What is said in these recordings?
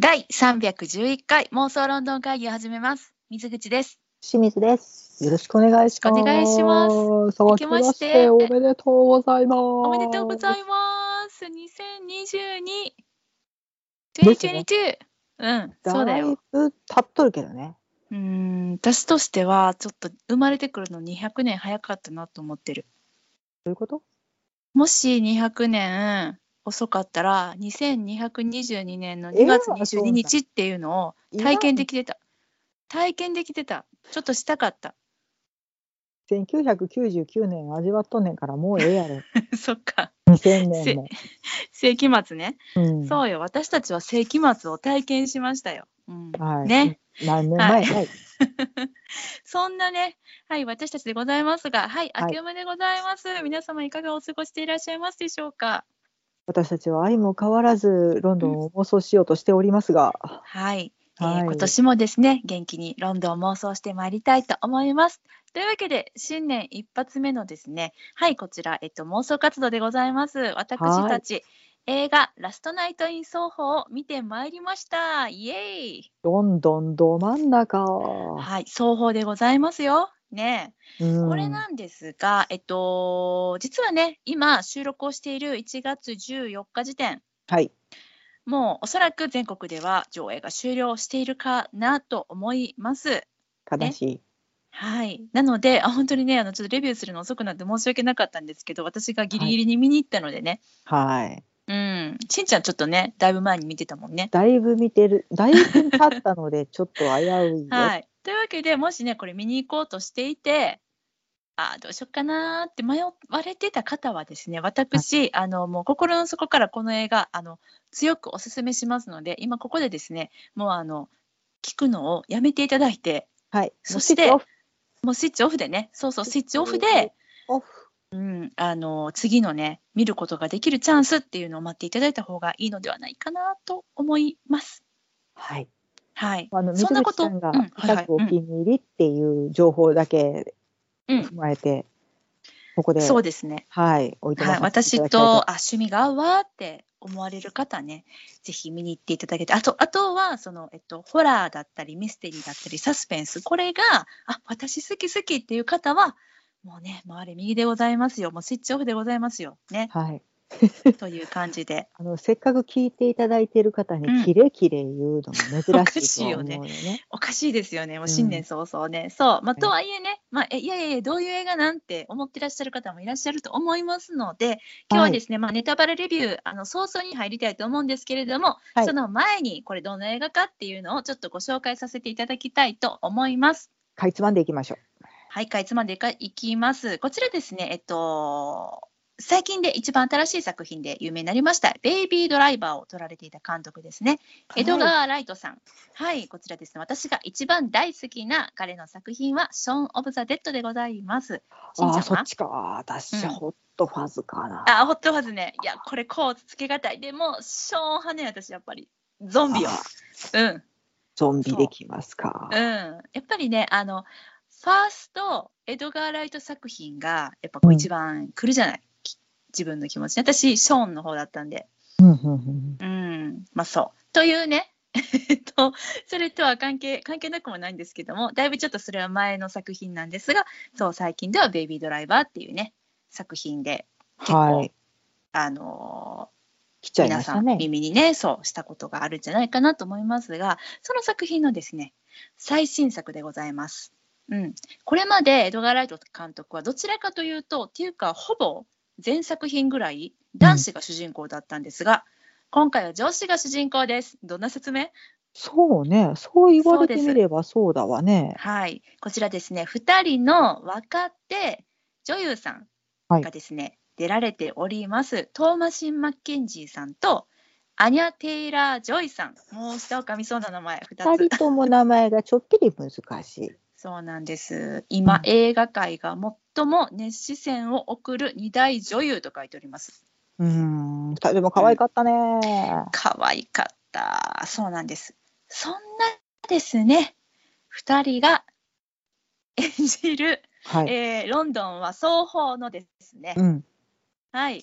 第311回妄想ロンドン会議を始めます。水口です。清水です。よろしくお願いします。お願いします。明けましておめでとうございます。おめでとうございます。2022、うん、そうだよ。だいぶ経っとるけどね。私としてはちょっと生まれてくるの200年早かったなと思ってる。どういうこと？もし200年遅かったら2222年の2月22日っていうのを体験できてた。ちょっとしたかった。1999年味わっとんねんから、もうええやろ。そっか、2000年も世紀末ね、うん、そうよ。私たちは世紀末を体験しましたよ、うん、はいね、何年前、はいはい、そんなね、はい、私たちでございますが、はい、明けおめでございます、はい、皆様いかがお過ごしでいらっしゃいますでしょうか。私たちは相も変わらずロンドンを妄想しようとしておりますが、うん、はい、はい、今年もですね、元気にロンドンを妄想してまいりたいと思います。というわけで新年一発目のですね、はい、こちら、妄想活動でございます。私たち映画ラストナイトインソーホを見てまいりました。イエーイ。ロンドンど真ん中、はい、ソーホでございますよね。これなんですが、実はね、今収録をしている1月14日時点、はい、もうおそらく全国では上映が終了しているかなと思います。悲しい、ね、はい、なので本当にね、ちょっとレビューするの遅くなって申し訳なかったんですけど、私がギリギリに見に行ったのでね、はいはい、うん、しんちゃんちょっとね、だいぶ前に見てたもんね。だいぶ見てる、だいぶ経ったのでちょっと危ういよ。、はい、というわけで、もしねこれ見に行こうとしていて、どうしようかなって迷われてた方はですね、私、もう心の底からこの映画強くおすすめしますので、今ここでですね、もう聞くのをやめていただいて、はい、そしてもうスイッチオフでね、そうそう、スイッチオフでオフ、うん、次のね、見ることができるチャンスっていうのを待っていただいた方がいいのではないかなと思います。はいはい、水口さんが深くお気に入りっていう情報だけ踏まえて、うんはいはい、ここで、そうですね、はい、置いてます、はい、私と趣味が合うわって思われる方ね、ぜひ見に行っていただけて、あとはその、ホラーだったりミステリーだったりサスペンス、これが私好きっていう方はもうね、回れ右でございますよ。もうスイッチオフでございますよね、はいという感じで、せっかく聞いていただいている方にキレキレ言うのも珍しいと思うよね、うん、おかしいですよね。もう新年早々ね、うん、そう、まあ、とはいえね、まあ、いやどういう映画なんて思ってらっしゃる方もいらっしゃると思いますので、今日はですね、はい、まあ、ネタバレレビュー早々に入りたいと思うんですけれども、はい、その前にこれどんな映画かっていうのをちょっとご紹介させていただきたいと思います。かいつまんでいきましょう。はい、かいつまんでいきます。こちらですね、最近で一番新しい作品で有名になりましたベイビードライバーを撮られていた監督ですね、エドガー・ライトさん、はい、はい、こちらですね、私が一番大好きな彼の作品はショーン・オブ・ザ・デッドでございます。そっちか、私、うん、ホットファズかな。ホットファズね、いやこれこうつけがたい。でもショーン派ね、私やっぱりゾンビを、うん、ゾンビできますか、うん、やっぱりね、ファーストエドガー・ライト作品がやっぱこう一番来るじゃない、うん、自分の気持ち、私ショーンの方だったんで、うんうんうん、うん、まあそうというね、それとは関係なくもないんですけども、だいぶちょっとそれは前の作品なんですが、そう、最近ではベイビードライバーっていうね作品で結構、はい、来ちゃいましたね、皆さん耳にね、そうしたことがあるんじゃないかなと思いますが、その作品のですね最新作でございます。うん、これまでエドガー・ライト監督はどちらかというとっていうかほぼ全作品ぐらい男子が主人公だったんですが、うん、今回は女子が主人公です。どんな説明？そうね、そう言われてみればそうだわね。はい、こちらですね、2人の若手女優さんがですね、はい、出られております。トーマシン・マッケンジーさんとアニャ・テイラー・ジョイさん、もう下をかみそうな名前2つ。2人とも名前がちょっぴり難しい。そうなんです。今、うん、映画界が最も熱視線を送る2大女優と書いております。2人でも可愛かったね、うん、可愛かった。そうなんです。そんなですね、2人が演じる、はい、ロンドンは双方のですね、うん、はい、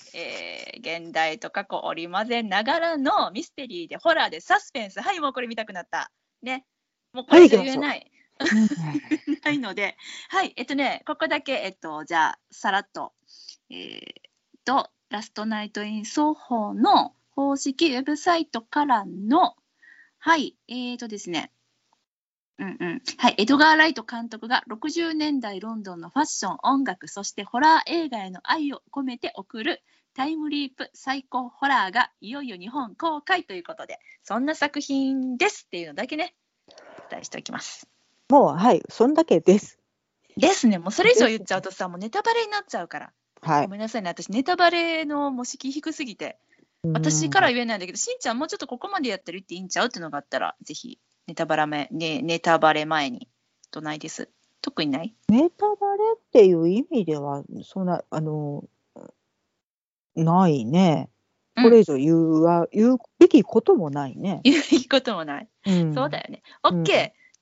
現代と過去織り交ぜながらのミステリーでホラーでサスペンス、はい、もうこれ見たくなったね、もうこれ言えない、はい、ないので、はい、ここだけじゃあさらっとラストナイトイン奏法の公式ウェブサイトからの、はい、ですね、うんうん、はい、エドガー・ライト監督が60年代ロンドンのファッション、音楽、そしてホラー映画への愛を込めて送るタイムリープ最高ホラーがいよいよ日本公開ということで、そんな作品ですっていうのだけね、お伝えしておきます。もう、はい、そんだけですですね。もうそれ以上言っちゃうとさ、もうネタバレになっちゃうから、はい、ごめんなさいね、私ネタバレのもう敷居低すぎて私から言えないんだけど、しんちゃんもうちょっとここまでやってるっていいんちゃうっていうのがあったら、ぜひネタバレ前に。どないです、特にない。ネタバレっていう意味ではそんなないね。これ以上言うべきこともないね。言うべきこともない、うん、そうだよね。 OK、うん、とい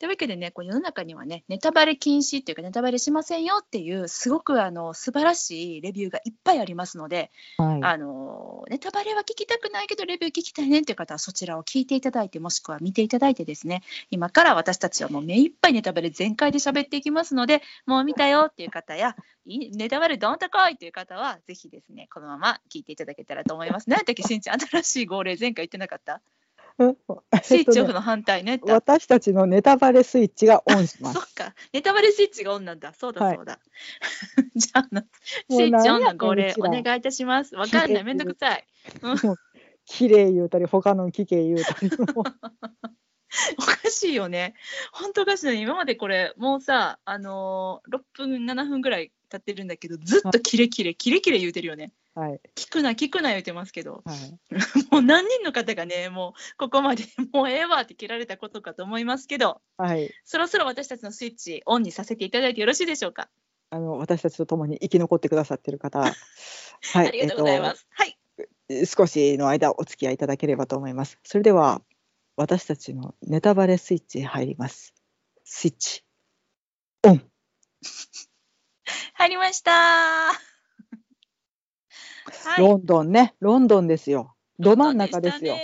うわけでね、こう世の中にはね、ネタバレ禁止というかネタバレしませんよっていうすごく素晴らしいレビューがいっぱいありますので、はい、ネタバレは聞きたくないけどレビュー聞きたいねっていう方はそちらを聞いていただいて、もしくは見ていただいてですね、今から私たちはもう目いっぱいネタバレ全開で喋っていきますので、もう見たよっていう方やネタバレどんとこいという方はぜひですね、このまま聞いていただけたらと思います。何だっけ、しんちゃん、新しい号令前回言ってなかった？スイッチオフの反対ね。私たちのネタバレスイッチがオンします。そっか、ネタバレスイッチがオンなんだ。そうだそうだ。はい、じゃあスイッチオンの号令お願いいたします。わかんない、めんどくさい。綺麗言うたり、他の綺麗言うたり。おかしいよね。本当おかしいね。今までこれもうさ、6分7分ぐらい経ってるんだけど、ずっとキレキレキレキレ言うてるよね。はい、聞くな言うてますけど、はい、もう何人の方がね、もうここまでもうええわって切られたことかと思いますけど、はい、そろそろ私たちのスイッチオンにさせていただいてよろしいでしょうか。私たちと共に生き残ってくださっている方、はい、ありがとうございます、はい、少しの間お付き合いいただければと思います。それでは私たちのネタバレスイッチ入ります。スイッチオン入りました。はい、ロンドンね、ロンドンですよ。ど真ん中ですよ。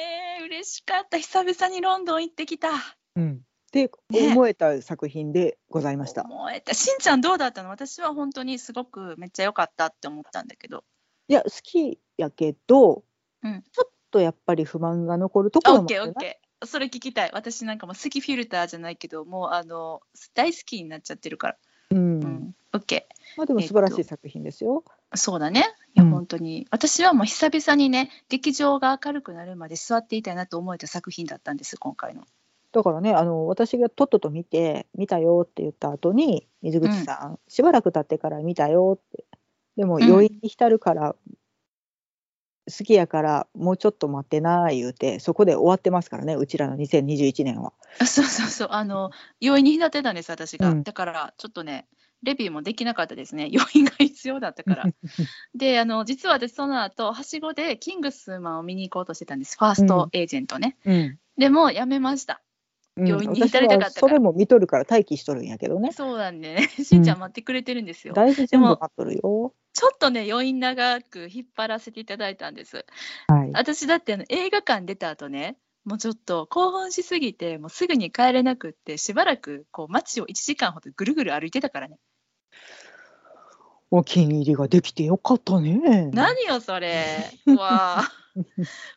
嬉しかった、久々にロンドン行ってきた、うん、って思えた作品でございました。思えた。しんちゃんどうだったの？私は本当にすごくめっちゃ良かったって思ったんだけど。いや、好きやけど、うん、ちょっとやっぱり不満が残るところもあってな。オッケー、それ聞きたい。私なんかもう好きフィルターじゃないけど、もう大好きになっちゃってるから。うん、OK。まあでも素晴らしい作品ですよ。そうだね。いや本当に、うん、私はもう久々にね、劇場が明るくなるまで座っていたいなと思えた作品だったんです、今回の。だからね、私がとっとと見たよって言った後に水口さん、うん、しばらく経ってから見たよって、でも余韻に浸るから、うん、好きやからもうちょっと待ってな言うて、そこで終わってますからね、うちらの2021年は。そうそうそう、余韻に浸ってたんです、私が、うん、だからちょっとねレビューもできなかったですね、余韻が必要だったからで実は私その後はしごでキングスマンを見に行こうとしてたんです、ファーストエージェントね、うん、でもやめました、余韻に浸りたかったから、うん、私はそれも見とるから待機しとるんやけどね。そうなんでね、しんちゃん待ってくれてるんですよ、うん、大事、全部待っとるよ。ちょっとね、余韻長く引っ張らせていただいたんです、はい、私だって映画館出た後ね、もうちょっと興奮しすぎてもうすぐに帰れなくって、しばらくこう街を1時間ほどぐるぐる歩いてたからね。お気に入りができてよかったね。何よそれわ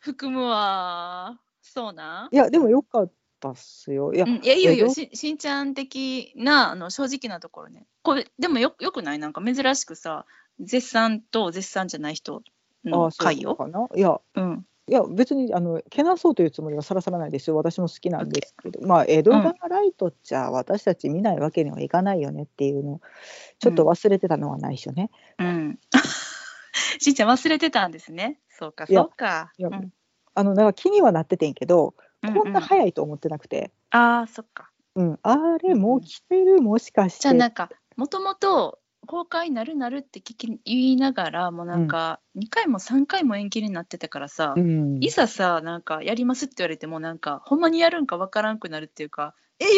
含むわ。そうなん。いやでもよかったっすよ。いやいいよ しんちゃん的な正直なところね。これでも よくない、なんか珍しくさ、絶賛と絶賛じゃない人の会を。いや、うん、いや別にけなそうというつもりはさらさらないですよ。私も好きなんですけど、まあエドガー・ライトっちゃ私たち見ないわけにはいかないよねっていうのをちょっと忘れてたのはないしょね、うんうん、しんちゃん忘れてたんですね。そうかそうか。いや、うん、なんか気にはなっててんけど、こんな早いと思ってなくて、うんうん、ああそっか、うん、あれもう来てる、もしかして。じゃあなんかもともと公開なるって言いながらもうなんか2回も3回も延期になってたからさ、うん、いざさなんかやりますって言われてもなんかほんまにやるんかわからんくなるっていうか、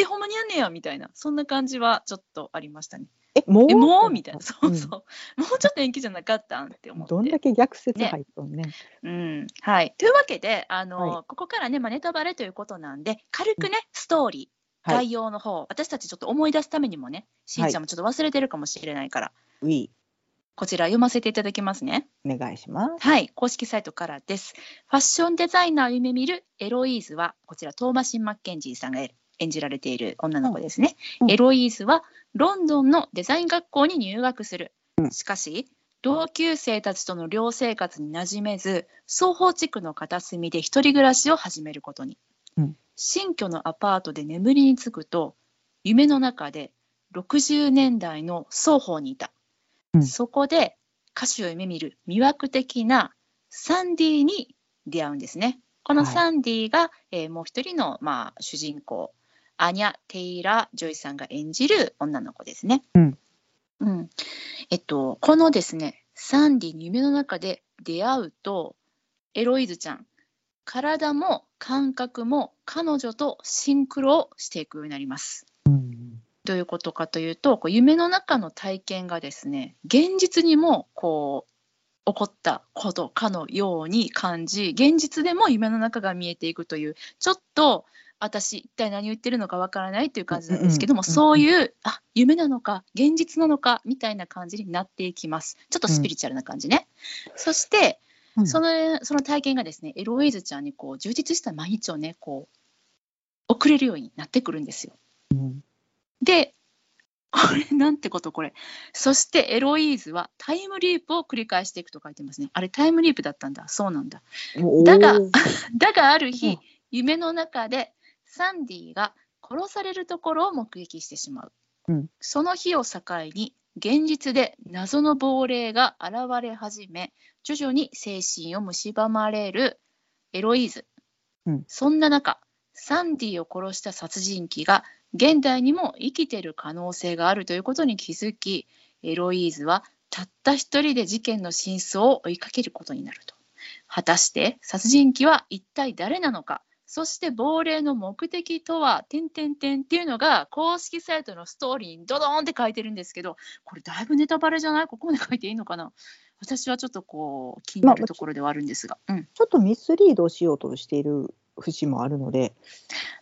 ほんまにやんねやみたいな、そんな感じはちょっとありましたね。もうみたいな、そうそう、もうちょっと延期じゃなかったんって思ってどんだけ逆説入っとんね。うん、はい、というわけではい、ここからね、まあ、ネタバレということなんで軽くね、ストーリー、概要の方、はい、私たちちょっと思い出すためにもね、しんちゃんもちょっと忘れてるかもしれないから、はい、こちら読ませていただきますね。お願いします。はい、公式サイトからです。ファッションデザイナーを夢見るエロイーズは、こちらトーマシン・マッケンジーさんが演じられている女の子ですね、うん、エロイーズはロンドンのデザイン学校に入学する。しかし同級生たちとの寮生活に馴染めず、双方地区の片隅で一人暮らしを始めることに、うん、新居のアパートで眠りにつくと、夢の中で60年代の双方にいた、うん、そこで歌手を夢見る魅惑的なサンディに出会うんですね。このサンディが、はい、もう一人の、まあ、主人公アニャ・テイラ・ジョイさんが演じる女の子ですね、うんうん。このですねサンディに夢の中で出会うと、エロイズちゃん体も感覚も彼女とシンクロをしていくようになります、うん、どういうことかというと、こう夢の中の体験がですね、現実にもこう起こったことかのように感じ、現実でも夢の中が見えていくという、ちょっと私一体何言ってるのかわからないという感じなんですけども、そういう夢なのか現実なのかみたいな感じになっていきます。ちょっとスピリチュアルな感じね、うん、そして、うん、その体験がですね、エロイズちゃんにこう充実した毎日をね、こう送れるようになってくるんですよ、うん、でこれなんてことこれ。そしてエロイーズはタイムリープを繰り返していくと書いてますね。あれタイムリープだったんだ、そうなんだ。だがある日、夢の中でサンディが殺されるところを目撃してしまう、うん、その日を境に現実で謎の亡霊が現れ始め、徐々に精神を蝕まれるエロイーズ、うん、そんな中サンディを殺した殺人鬼が現代にも生きている可能性があるということに気づき、エロイーズはたった一人で事件の真相を追いかけることになると。果たして殺人鬼は一体誰なのか、そして亡霊の目的とはっていうのが公式サイトのストーリーにドドーンって書いてるんですけど、これだいぶネタバレじゃない？ここまで書いていいのかな。私はちょっとこう気になるところではあるんですが、うん、ちょっとミスリードしようとしている節もあるので、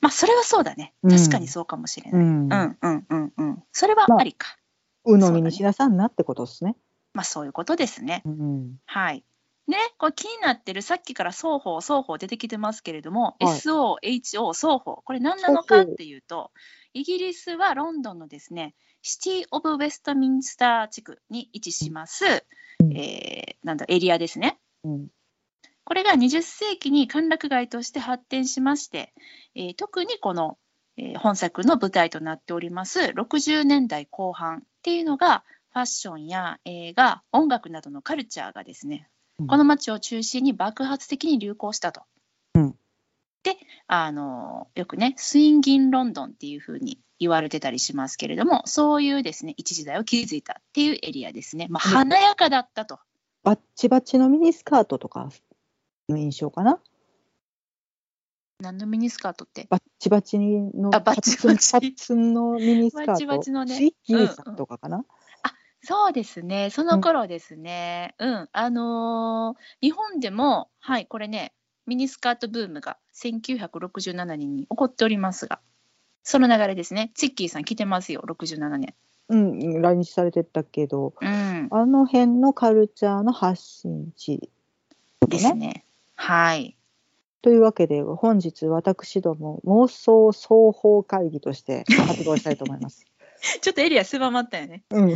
まあそれはそうだね、確かにそうかもしれない、うん、うんうんうんうん、それはありか、鵜呑みにしなさんなってことですね。まあそういうことですね、うん、はいね。これ気になってる、さっきから双方出てきてますけれども、はい、SOHO 双方、これ何なのかっていうと、イギリスはロンドンのですねシティ・オブ・ウェストミンスター地区に位置します、うん、エリアですね、うん。これが20世紀に歓楽街として発展しまして、特にこの、本作の舞台となっております60年代後半っていうのが、ファッションや映画、音楽などのカルチャーがですね、うん、この街を中心に爆発的に流行したと、うん、でよくねスインギンロンドンっていう風に言われてたりしますけれども、そういうですね一時代を築いたっていうエリアですね、まあ、華やかだったと、うん、バッチバチのミニスカートとかの印象かな。何のミニスカートって？バッチバチのパッツンのミニスカート、バチバチのね、ツイッギーさんとかかな、うんうん、あ、そうですね、その頃ですね、うん、うん、日本でも、はい、これねミニスカートブームが1967年に起こっておりますが、その流れですね。ツイッギーさん着てますよ、67年、うん、来日されてたけど、うん、あの辺のカルチャーの発信地ですね。はい、というわけで本日私ども妄想双方会議として活動したいと思いますちょっとエリア狭まったよね、うん、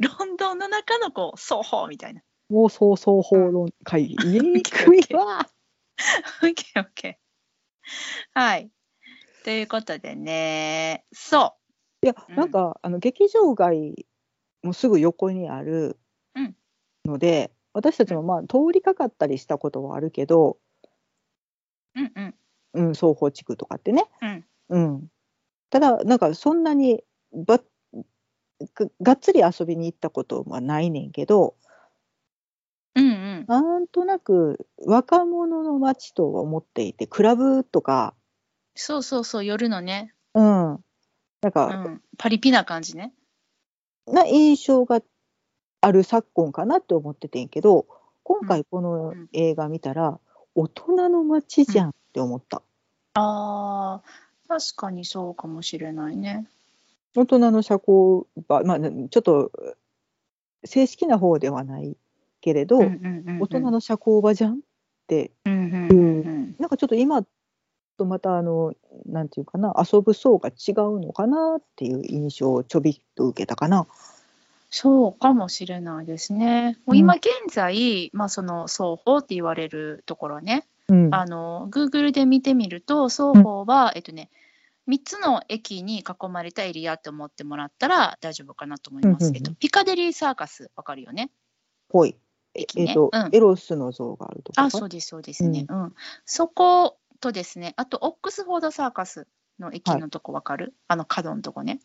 ロンドンの中のこう双方みたいな妄想双方会議言いくいわ OKOK はい、ということでね、そういや、うん、なんか劇場街もすぐ横にあるので、うん、私たちもまあ通りかかったりしたことはあるけど、うんうんうん、双方地区とかってね、うんうん、ただなんかそんなにがっつり遊びに行ったことはないねんけど、うんうん、なんとなく若者の街とは思っていて、クラブとか、そうそうそう、夜のね、うん、なんか、うん、パリピな感じね、な印象がある昨今かなって思っててんけど、今回この映画見たら、大人の街じゃんって思った。ああ、確かにそうかもしれないね。大人の社交場、まあ、ちょっと正式な方ではないけれど、うんうんうんうん、大人の社交場じゃんって、うんうんうんうん、なんかちょっと今とまたなんていうかな、遊ぶ層が違うのかなっていう印象をちょびっと受けたかな。そうかもしれないですね。もう今現在、うん、まあ、その双方って言われるところね、うん、Google で見てみると、双方は、3つの駅に囲まれたエリアと思ってもらったら大丈夫かなと思います。ピカデリーサーカス、わかるよね。ほい。うん、エロスの像があるところ。あ、そうです、そうですね。うんうん、そことですね、あとオックスフォードサーカスの駅のとこわかる、はい、角のとこね。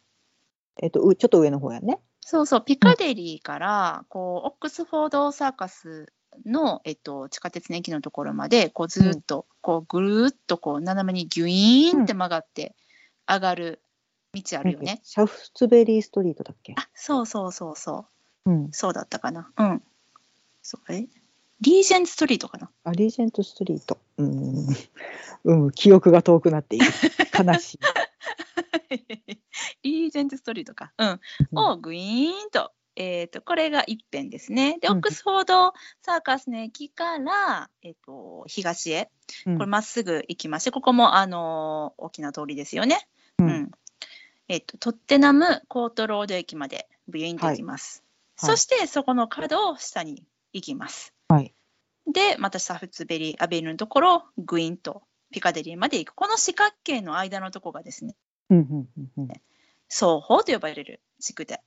ちょっと上の方やね。そうそう、ピカデリーからこうオックスフォードサーカスの、地下鉄の駅のところまでこうずっとこうぐるーっとこう斜めにギュイーンって曲がって上がる道あるよね。シャフスベリーストリートだっけ？あ、そうそうそうそう、うん、そうだったかな。うん、そうリージェントストリートかな。あ、リージェントストリート。うん、記憶が遠くなっている。悲しい。リージェントストリートか、うんうん、をグイーンと、これが一辺ですね。で、オックスフォードサーカスの駅から、東へこれまっすぐ行きまして、ここも大きな通りですよね、うんうん、トッテナムコートロード駅までブイーンと行きます、はいはい、そしてそこの角を下に行きます、はい、でまたシャフツベリーアベルのところグイーンとピカデリーまで行く、この四角形の間のところがですね、双方と呼ばれる地区で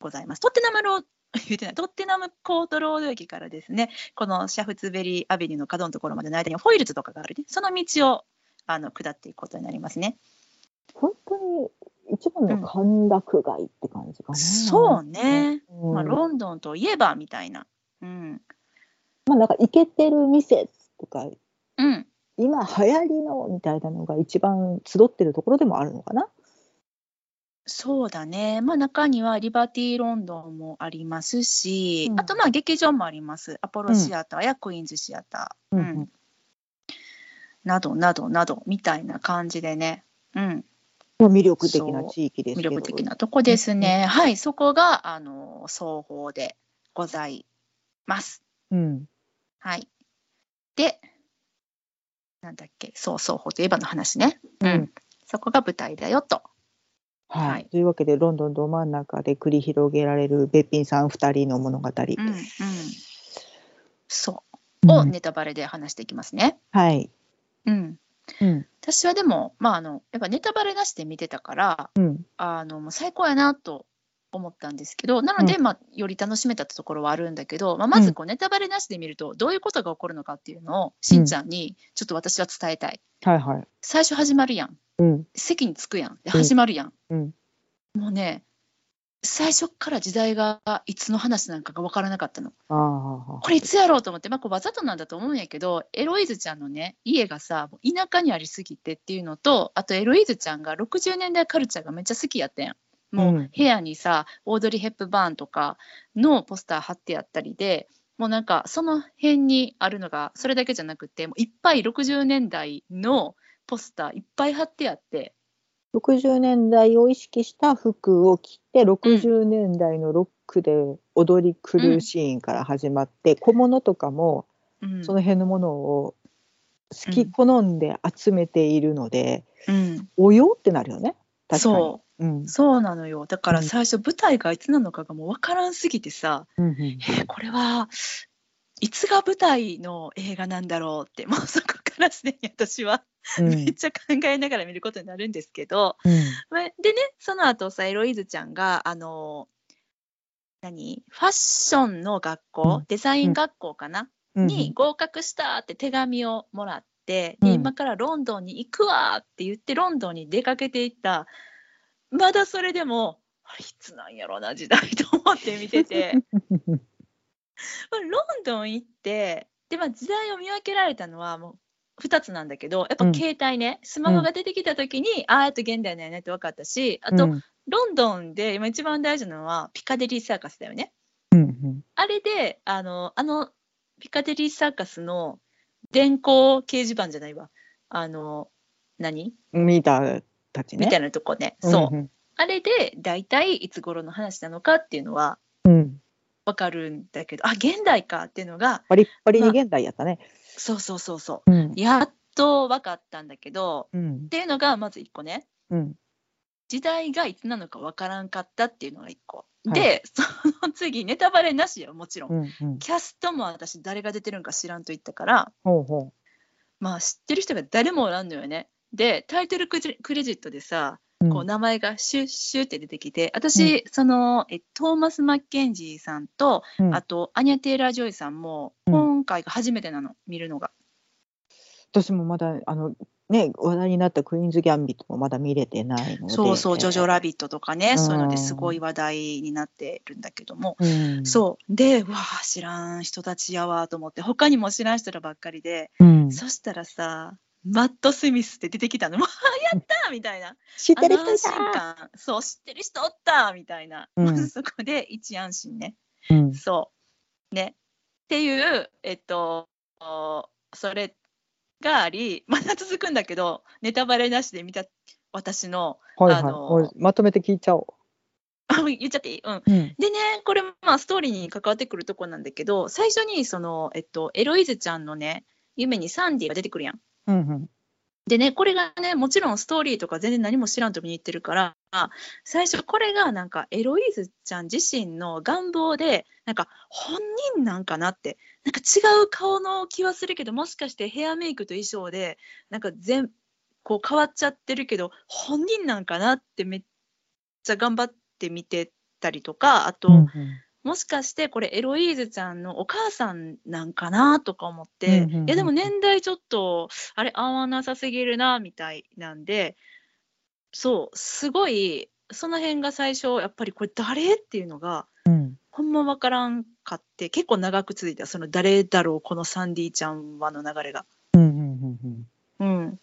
ございます。トッテナムコートロード駅からですね、このシャフツベリーアベニューの角のところまでの間にホイールズとかがあるね。その道を下っていくことになりますね。本当に一番の歓楽街って感じかな、うん、そうね、うん、まあ、ロンドンといえばみたいな、うん、まあ、なんかイケてる店とか、うん、今流行りのみたいなのが一番集ってるところでもあるのかな。そうだね、まあ、中にはリバティロンドンもありますし、うん、あとまあ劇場もあります。アポロシアターやクイーンズシアター、うんうん、などなどなどみたいな感じでね、うん、魅力的な地域ですけど、魅力的なとこですね、うん、はい、そこが双方でございます、うん、はい。でなんだっけ、そう、双方といえばの話ね、うんうん、そこが舞台だよと、はいはい、というわけでロンドンど真ん中で繰り広げられるべっぴんさん2人の物語、うんうん、そう、うん、をネタバレで話していきますね、はい、うんうん、私はでも、まあ、やっぱネタバレなしで見てたから、うん、もう最高やなと思ったんですけど、なので、まあ、より楽しめたところはあるんだけど、まあ、まずこうネタバレなしで見るとどういうことが起こるのかっていうのをしんちゃんにちょっと私は伝えたい、うん、はいはい、最初始まるやん、うん、席に着くやん、で始まるやん、うんうん、もうね最初から時代がいつの話なんかが分からなかったの。あ、これいつやろうと思って、まあ、こうわざとなんだと思うんやけど、エロイズちゃんのね家がさもう田舎にありすぎてっていうのと、あとエロイズちゃんが60年代カルチャーがめっちゃ好きやったやん。もう部屋にさ、オードリー・ヘップバーンとかのポスター貼ってあったりで、もうなんかその辺にあるのがそれだけじゃなくて、もういっぱい60年代のポスターいっぱい貼ってあって、60年代を意識した服を着て60年代のロックで踊り狂うシーンから始まって、うん、小物とかもその辺のものを好き好んで集めているので、うん、およってなるよね。確かにそううん、そうなのよ。だから最初舞台がいつなのかがもう分からんすぎてさ、うんうん、これはいつが舞台の映画なんだろうって、もうそこからすでに私はめっちゃ考えながら見ることになるんですけど、うん、でねその後さエロイズちゃんがファッションの学校、デザイン学校かな、うん、に合格したって手紙をもらって、うん、で今からロンドンに行くわって言ってロンドンに出かけていった。まだそれでもいつなんやろな時代と思って見ててロンドン行ってで、まあ、時代を見分けられたのはもう2つなんだけど、やっぱ携帯ね、スマホが出てきた時に、ああやっと現代だよねって分かったし、あと、ロンドンで今一番大事なのはピカデリーサーカスだよね。うんうん、あれであのピカデリーサーカスの電光掲示板じゃないわ、何見たたちねみたいなとこね、そう、うんうん、あれで大体いつ頃の話なのかっていうのは分かるんだけど、あ、現代かっていうのがパリッパリに現代やったね、まあ、そうそうそうそう、うん、やっと分かったんだけど、うん、っていうのがまず1個ね、うん、時代がいつなのか分からんかったっていうのが1個で、はい、その次ネタバレなしよ、もちろん、うんうん、キャストも私誰が出てるんか知らんと言ったから、ほうほう、まあ知ってる人が誰もおらんのよね。でタイトルクレジットでさ、こう名前がシュッシュッって出てきて、私、うん、そのトーマス・マッケンジーさんと、うん、あとアニャ・テイラー・ジョイさんも今回が初めてなの、うん、見るのが。私もまだね、話題になったクイーンズ・ギャンビットもまだ見れてないので、そうそう、ジョジョ・ラビットとかね、そういうのですごい話題になってるんだけども、うん、そうで、うわー知らん人たちやわと思って、他にも知らん人らばっかりで、うん、そしたらさ、マット・スミスって出てきたの、もうやったみたいな、知ってる人いた、そう、知ってる人おったみたいな、うん、そこで一安心ね、うん、そうねっていうそれがあり、まだ続くんだけどネタバレなしで見た私の、はいはい、まとめて聞いちゃおう。言っちゃっていい、うんうん、でね、これまあストーリーに関わってくるとこなんだけど、最初にその、エロイズちゃんのね夢にサンディが出てくるやん。うんうん、でね、これがね、もちろんストーリーとか全然何も知らんと見に行ってるから、最初これがなんかエロイズちゃん自身の願望で、なんか本人なんかなって、なんか違う顔の気はするけど、もしかしてヘアメイクと衣装でなんかこう変わっちゃってるけど本人なんかなって、めっちゃ頑張って見てたりとか、あと、うんうん、もしかしてこれエロイーズちゃんのお母さんなんかなとか思って、うんうんうん、いやでも年代ちょっとあれ合わなさすぎるなみたいなんで、そうすごいその辺が最初やっぱりこれ誰っていうのが、うん、ほんまわからんかって、結構長く続いた、その誰だろうこのサンディちゃんはの流れが、うんうんうんうん、うん、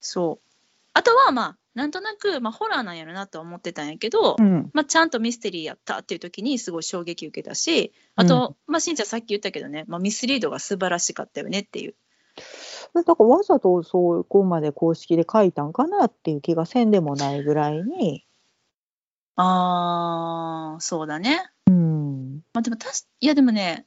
そう、あとはまあなんとなく、まあ、ホラーなんやろなと思ってたんやけど、うん、まあ、ちゃんとミステリーやったっていう時にすごい衝撃受けたし、あと、うん、まあ、しんちゃんさっき言ったけどね、まあ、ミスリードが素晴らしかったよねっていう。だからわざとそこまで公式で書いたんかなっていう気がせんでもないぐらいに。ああ、そうだね。うん。まあでもいやでもね、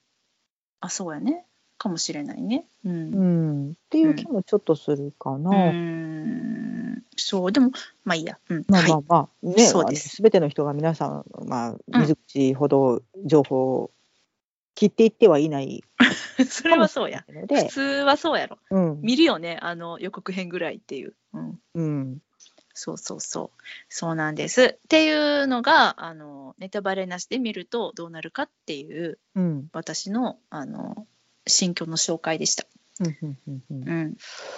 あ、そうやね。かもしれないね、うんうん、っていう気もちょっとするかな、うん、そうでもまあいいや、うん、まあまあまあ、はい、ね、そうです。全ての人が皆さん、まあ、水口ほど情報を切っていってはいない、うん、それはそうや、普通はそうやろ、うん、見るよね、予告編ぐらいっていう、うんうん、そうそうそう、そうなんですっていうのがネタバレなしで見るとどうなるかっていう、うん、私の心境の紹介でした。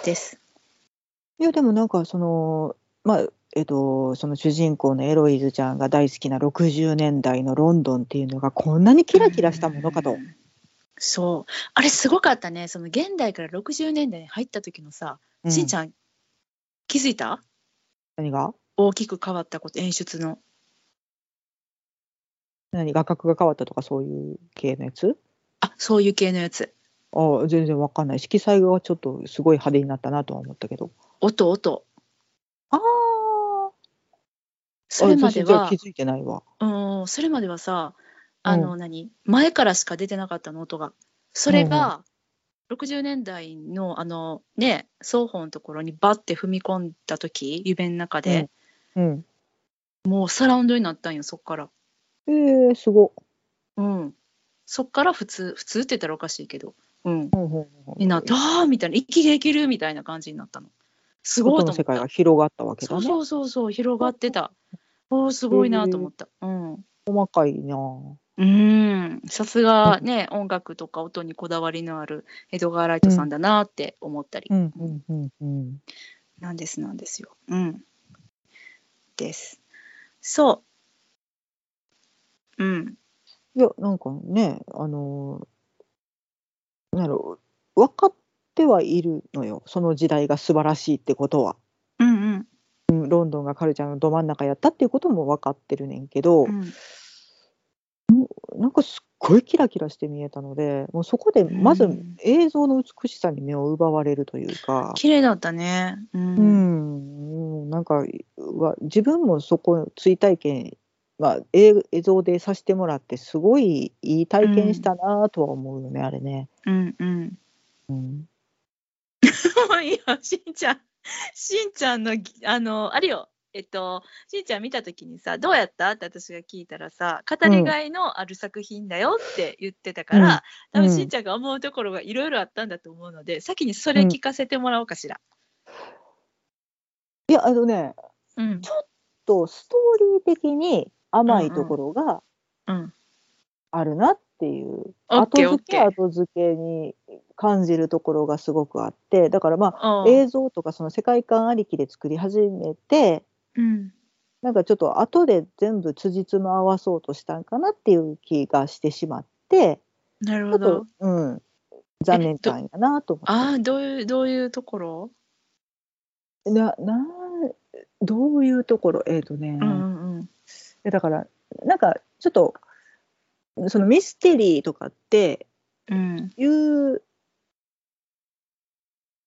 です。いやでもなんかそのまあその主人公のエロイズちゃんが大好きな60年代のロンドンっていうのがこんなにキラキラしたものかと。うん、そうあれすごかったね。その現代から60年代に入った時のさ、うん、しんちゃん気づいた？何が？大きく変わったこと、演出の。何、画角が変わったとかそういう系のやつ？あ、そういう系のやつ。あ、全然わかんない。色彩がちょっとすごい派手になったなとは思ったけど。音。ああ。それまでは気づいてないわ。うん、それまではさ、何、前からしか出てなかったの音が。それが60年代のね、双方のところにバッて踏み込んだ時、夢の中で、うんうん、もうサラウンドになったんよ、そっから。すご。うん。そっから普通って言ったらおかしいけど、うん、になって、ああみたいな、息できるみたいな感じになったの。すごいと思った。外の世界が広がったわけだね。そう、広がってた。おお、すごいなと思った。うん。細かいな。うん。さすがね、音楽とか音にこだわりのあるエドガー・ライトさんだなって思ったり。うん。なんですよ。うん。です。そう。うん。いやなんかね、なんやろ、分かってってはいるのよ、その時代が素晴らしいってことは、うんうん、ロンドンがカルチャーのど真ん中やったっていうことも分かってるねんけど、うん、なんかすっごいキラキラして見えたので、もうそこでまず映像の美しさに目を奪われるというか、綺麗だったね、うんうん、なんか自分もそこ追体験、まあ、映像でさせてもらってすごいいい体験したなとは思うよね、うん、あれね、うんうんうん、いいよ、しんちゃん の, あれよ、しんちゃん見たときにさ、どうやったって私が聞いたらさ、語りがいのある作品だよって言ってたから、うん、多分しんちゃんが思うところがいろいろあったんだと思うので、先にそれ聞かせてもらおうかしら、うん、いやね、うん、ちょっとストーリー的に甘いところがあるなっていう、うんうん、後付けに感じるところがすごくあって、だからまあ、うん、映像とかその世界観ありきで作り始めて、うん、なんかちょっと後で全部つじつま合わそうとしたんかなっていう気がしてしまって、なるほど、ちょっと、うん、残念感やなと思って、どういうところどういうところうんうん、だからなんかちょっとそのミステリーとかっていう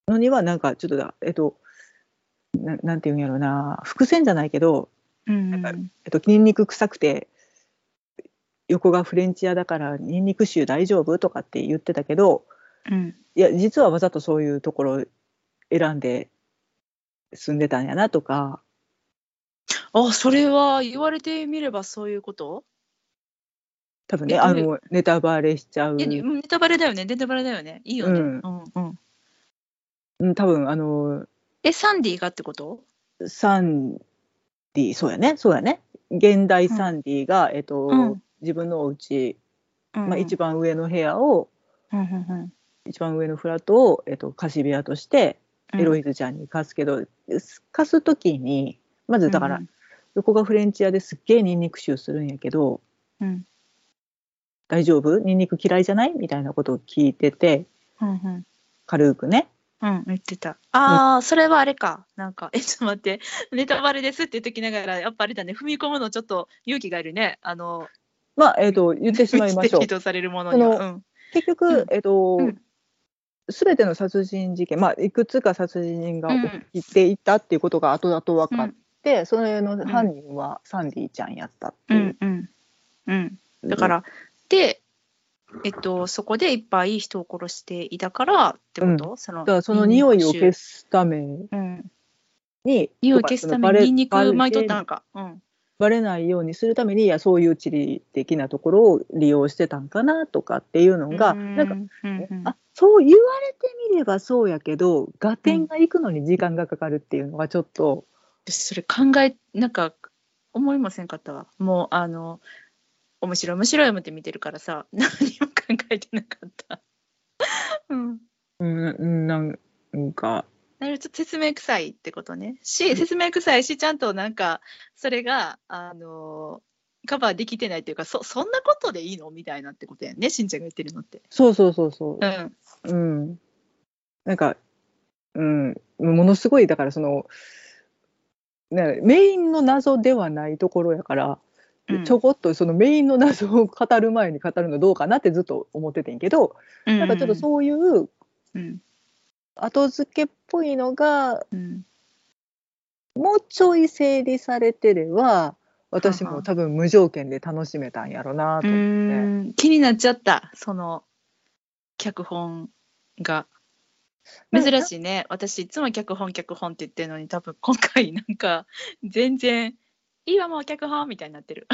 のにはなんかちょっとなんていうんやろうな、伏線じゃないけど、なんかニンニク臭くて横がフレンチ屋だからニンニク臭大丈夫とかって言ってたけど、いや実はわざとそういうところ選んで住んでたんやなとか。あ、それは言われてみればそういうこと？多分ね、ネタバレしちゃう。ネタバレだよね、ネタバレだよね。いいよね。うんうんうん。多分サンディがってこと？サンディ、そうやね。現代サンディが、うん、自分のお家、うんまあ、一番上の部屋を、うんうんうん、一番上のフラットを貸し部屋としてエロイズちゃんに貸すけど、貸すときにまずだから。うん横がフレンチ屋ですっげえニンニク臭するんやけど、うん、大丈夫？ニンニク嫌いじゃない？みたいなことを聞いてて、うんうん、軽くね、うん、言ってた。ああ、うん、それはあれか。なんかちょっと待って、ネタバレですって言っときながらやっぱあれだね、踏み込むのちょっと勇気がいるね。まあ言ってしまいましょう。指摘とされるものには、うん、結局うん全ての殺人事件、まあいくつか殺人が起きていたっていうことが後々分かって。うんでそれの犯人はサンディちゃんやったっていう、うんうんうん、だからで、そこでいっぱい人を殺していたからってこと、うん、だからその匂いを消すために、うん、匂いを消すためにニンニク巻いとったのか、うん、バレないようにするためにいやそういう地理的なところを利用してたんかなとかっていうのが、うん、なんか、うんうん、あそう言われてみればそうやけど合点がいくのに時間がかかるっていうのがちょっとそれなんか思いませんかったわ。もう面白い思って見てるからさ、何も考えてなかった。うん。なんか。なると説明臭いってことね。説明臭いし、ちゃんとなんかそれがカバーできてないというか、そんなことでいいのみたいなってことやね。しんちゃんが言ってるのって。そう。うん。なんかうんものすごいだからその。メインの謎ではないところやから、うん、ちょこっとそのメインの謎を語る前に語るのどうかなってずっと思っててんけど、うんうん、なんかちょっとそういう後付けっぽいのが、うん、もうちょい整理されてれば私も多分無条件で楽しめたんやろなと思って、うん気になっちゃった。その脚本が珍しいね。私いつも脚本って言ってるのに多分今回なんか全然いいわもう脚本みたいになってる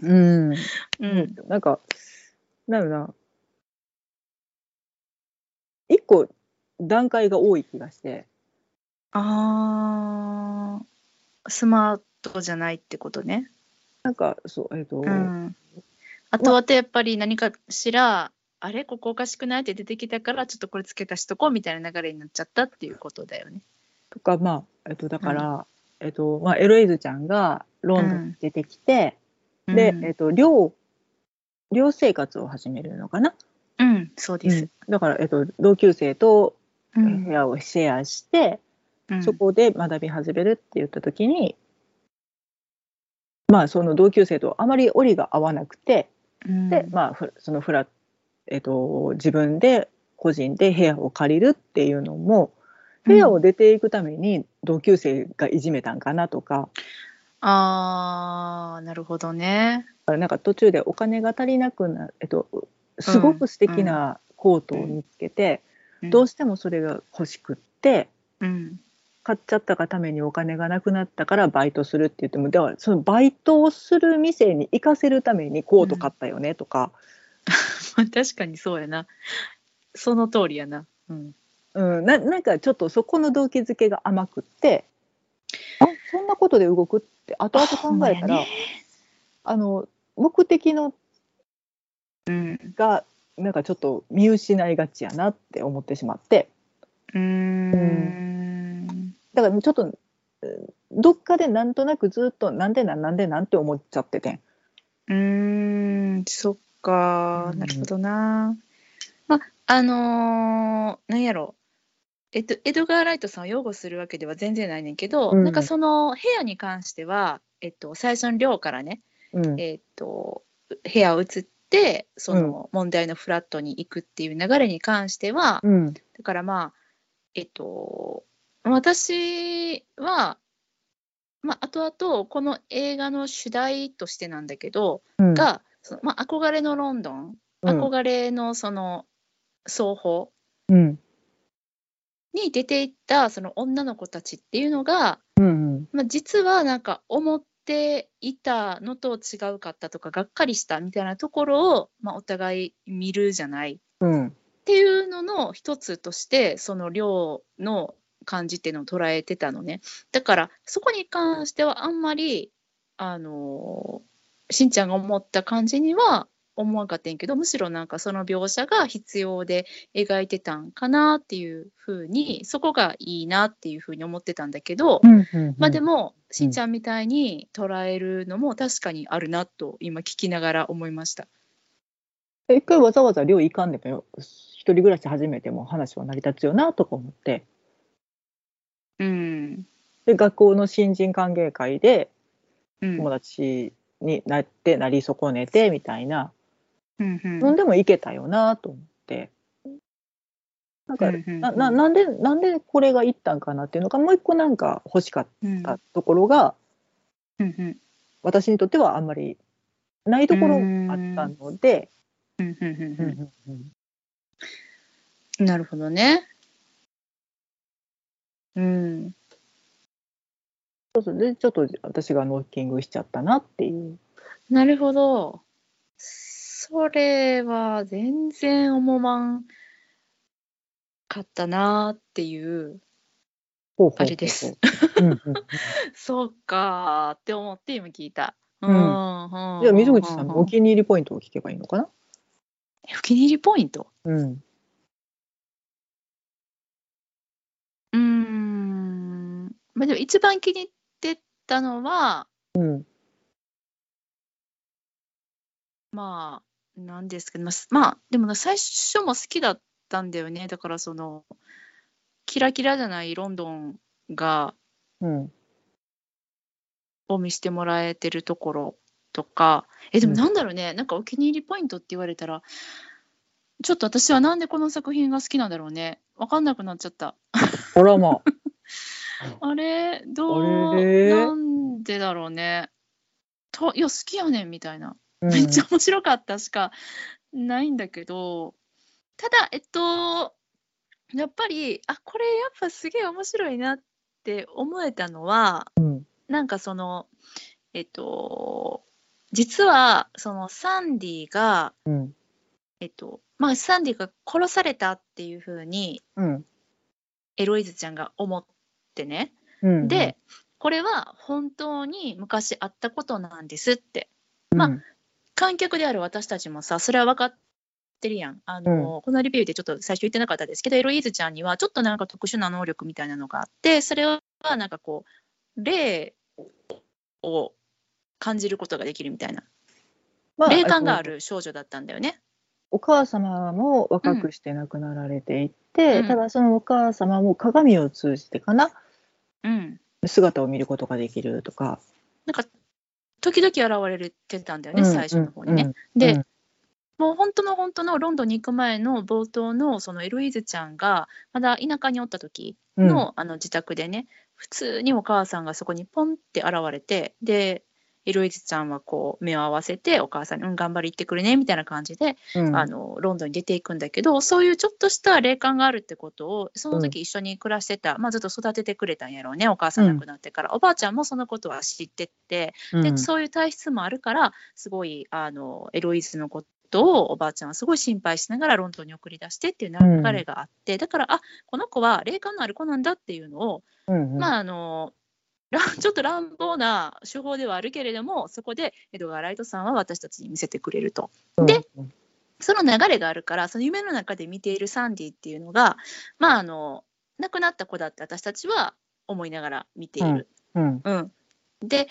うん、うん、なんかなるな一個段階が多い気がして、あスマートじゃないってことね。なんかそううん、あとはやっぱり何かしらあれここおかしくないって出てきたからちょっとこれ付け足しとこうみたいな流れになっちゃったっていうことだよね。とかまあだから、うんまあ、エロイズちゃんがロンドンに出てきて、うん、で寮生活を始めるのかな。うんそうです。だから同級生と部屋をシェアして、うん、そこで学び始めるって言った時に、まあその同級生とあまり折が合わなくて、うん、でまあその自分で個人で部屋を借りるっていうのも、部屋を出ていくために同級生がいじめたんかなとか、うん、あーなるほどね。なんか途中でお金が足りなくな、すごく素敵なコートを見つけて、うんうん、どうしてもそれが欲しくって、うん、買っちゃったがためにお金がなくなったからバイトするって言っても、ではそのバイトをする店に行かせるためにコート買ったよねとか、うん、確かにそうやな、その通りやな、うんうん、なんかちょっとそこの動機づけが甘くって、あそんなことで動くって後々考えたら、ね、目的のがなんかちょっと見失いがちやなって思ってしまって、うんだからちょっとどっかでなんとなくずっとなんでなんって思っちゃってて、そっかなるほどな、まなんやろエドガー・ライトさんを擁護するわけでは全然ないねんけど、うん、なんかその部屋に関しては、最初の寮からね、うん、部屋を移ってその問題のフラットに行くっていう流れに関しては、うん、だからまあ私は、まあ、後々この映画の主題としてなんだけど、うん、がその、まあ、憧れのロンドン、うん、憧れのその双方に出ていったその女の子たちっていうのが、うんうんまあ、実はなんか思っていたのと違うかったとかがっかりしたみたいなところを、まあ、お互い見るじゃない、うん、っていうのの一つとしてその量の感じっていうのを捉えてたのね。だからそこに関してはあんまりしんちゃんが思った感じには思わんかったんけど、むしろなんかその描写が必要で描いてたんかなっていう風に、そこがいいなっていう風に思ってたんだけど、うんうんうん、まあでもしんちゃんみたいに捉えるのも確かにあるなと今聞きながら思いました。一回わざわざ寮行かんでも一人暮らし始めても話は成り立つよなとか思って、うん、で学校の新人歓迎会で友達になってなり損ねてみたいな、うんうん、でも行けたよなと思って、なんか、うんうんうん、なんでこれが行ったんかなっていうのがもう一個なんか欲しかったところが、うんうん、私にとってはあんまりないところがあったので、なるほどね、うん、そうそうでちょっと私がノッキングしちゃったなっていう。なるほど、それは全然思わんかったなっていうあれです。そうかって思って今聞いた。うん。じゃあ水口さんのお気に入りポイントを聞けばいいのかな？お気に入りポイント？うん。まあでも一番気に入ってたのは、うん、まあ。なんですけど、まあでも最初も好きだったんだよね。だからそのキラキラじゃないロンドンが、うん、を見せてもらえてるところとか、でもなんだろうね、なんかお気に入りポイントって言われたらちょっと私はなんでこの作品が好きなんだろうね、分かんなくなっちゃった。ほらもうあれどうなんでだろうねと、いや好きやねんみたいな、めっちゃ面白かったしかないんだけど、ただやっぱりこれやっぱすげえ面白いなって思えたのは、うん、なんかその実はそのサンディが、うん、まあサンディが殺されたっていうふうに、ん、エロイズちゃんが思ってね、うん、でこれは本当に昔あったことなんですって、うん、まあ観客である私たちもさ、それは分かってるやん。うん、このレビューでちょっと最初言ってなかったですけど、エロイーズちゃんにはちょっとなんか特殊な能力みたいなのがあって、それはなんかこう、霊を感じることができるみたいな。まあ、霊感がある少女だったんだよね。お母様も若くして亡くなられていて、うん、ただそのお母様も鏡を通じてかな、うん、姿を見ることができるとか、なんか時々現れてたんだよね、うん、最初の方にね、うん、で、うん、もう本当のロンドンに行く前の冒頭のそのエルイーズちゃんがまだ田舎におった時の、うん、あの自宅でね、普通にお母さんがそこにポンって現れて、でエルイーズちゃんはこう目を合わせてお母さんに、うん、頑張り行ってくるねみたいな感じで、うん、あのロンドンに出ていくんだけど、そういうちょっとした霊感があるってことをその時一緒に暮らしてた、うん、まあ、ずっと育ててくれたんやろうね、お母さん亡くなってから、うん、おばあちゃんもそのことは知ってて、でそういう体質もあるからすごいあのエロイズのことをおばあちゃんはすごい心配しながらロンドンに送り出してっていう流れがあって、うん、だからあこの子は霊感のある子なんだっていうのを、うんうん、まああのちょっと乱暴な手法ではあるけれども、そこでエドガー・ライトさんは私たちに見せてくれると。でその流れがあるから、その夢の中で見ているサンディっていうのが、まあ、あの亡くなった子だって私たちは思いながら見ている、うんうんうん、で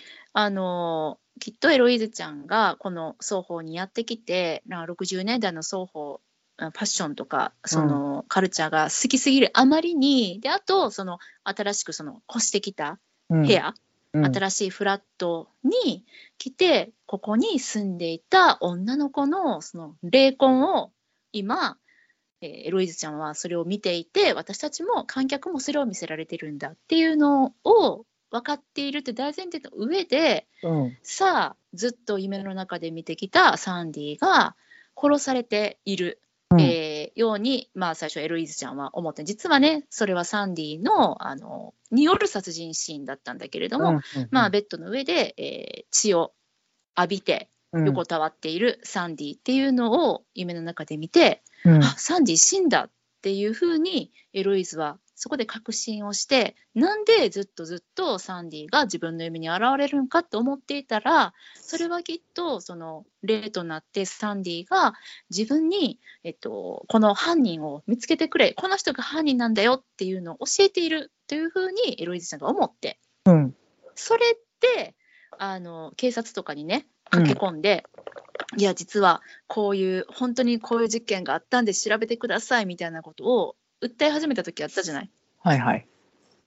きっとエロイーズちゃんがこの双方にやってきて、60年代の双方ファッションとかそのカルチャーが好きすぎるあまりに、であとその新しくその越してきた部屋、うん、新しいフラットに来て、ここに住んでいた女の子のその霊魂を今、エロイズちゃんはそれを見ていて、私たちも観客もそれを見せられてるんだっていうのを分かっているって大前提の上で、うん、さあずっと夢の中で見てきたサンディが殺されている、うん、ように、まあ、最初エロイーズちゃんは思って、実はねそれはサンディのによる殺人シーンだったんだけれども、うんうんうん、まあ、ベッドの上で、血を浴びて横たわっているサンディっていうのを夢の中で見て、うん、あサンディ死んだっていうふうにエロイーズはそこで確信をして、なんでずっとサンディが自分の夢に現れるんかと思っていたら、それはきっとその霊となってサンディが自分に、この犯人を見つけてくれ、この人が犯人なんだよっていうのを教えているというふうにエロイズちゃんが思って、うん、それって警察とかにね駆け込んで、うん、いや実はこういう本当にこういう実験があったんで調べてくださいみたいなことを訴え始めた時あったじゃない。はいはい。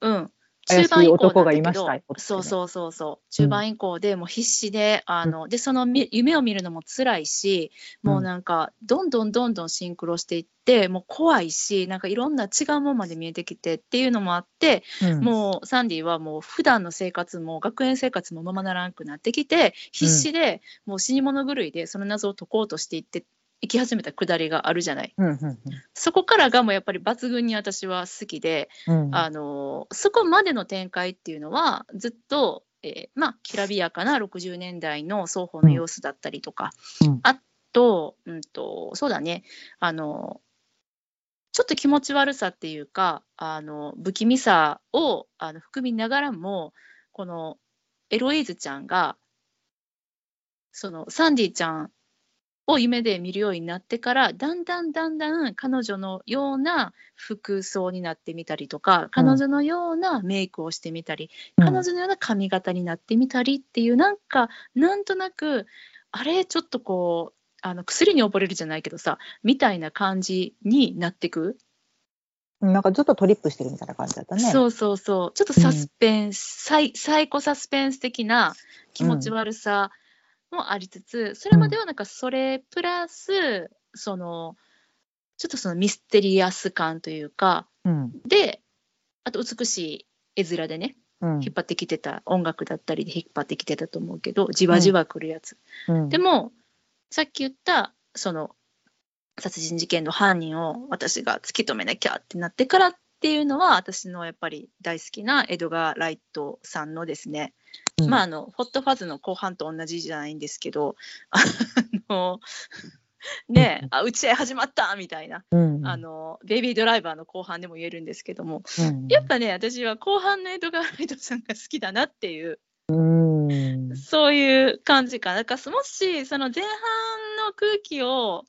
うん。中盤以降だったけど、怪しい男がいました。そう。中盤以降でもう必死で、でその夢を見るのも辛いし、もうなんかどんどんシンクロしていって、もう怖いし、なんかいろんな違うもんまで見えてきてっていうのもあって、うん、もうサンディはもう普段の生活も学園生活もままならんくなってきて、必死で、うん、もう死に物狂いでその謎を解こうとしていって。行き始めたくだりがあるじゃない、うんうんうん、そこからがもうやっぱり抜群に私は好きで、うん、そこまでの展開っていうのはずっと、まあきらびやかな60年代の双方の様子だったりとか、うん、あと、そうだねちょっと気持ち悪さっていうか不気味さを含みながらも、このエロイーズちゃんがそのサンディちゃんを夢で見るようになってから、だんだん彼女のような服装になってみたりとか、彼女のようなメイクをしてみたり、うん、彼女のような髪型になってみたりっていう、なんかなんとなくあれちょっとこう薬に溺れるじゃないけどさみたいな感じになってく、なんかちょっとトリップしてるみたいな感じだったね。そうちょっとサスペンス、うん、サイコサスペンス的な気持ち悪さ、うんもありつつ、それまではなんかそれプラスそのちょっとそのミステリアス感というか、うん、であと美しい絵面でね、うん、引っ張ってきてた音楽だったりで引っ張ってきてたと思うけど、じわじわ来るやつ、うん、でもさっき言ったその殺人事件の犯人を私が突き止めなきゃってなってからっていうのは、私のやっぱり大好きなエドガー・ライトさんのですね、うん、まあホットファズの後半と同じじゃないんですけど、ねえ、あ打ち合い始まったみたいな、うん、ベイビードライバーの後半でも言えるんですけども、うん、やっぱね私は後半のエドガー・ライトさんが好きだなっていう、うん、そういう感じかな。だからもしその前半の空気を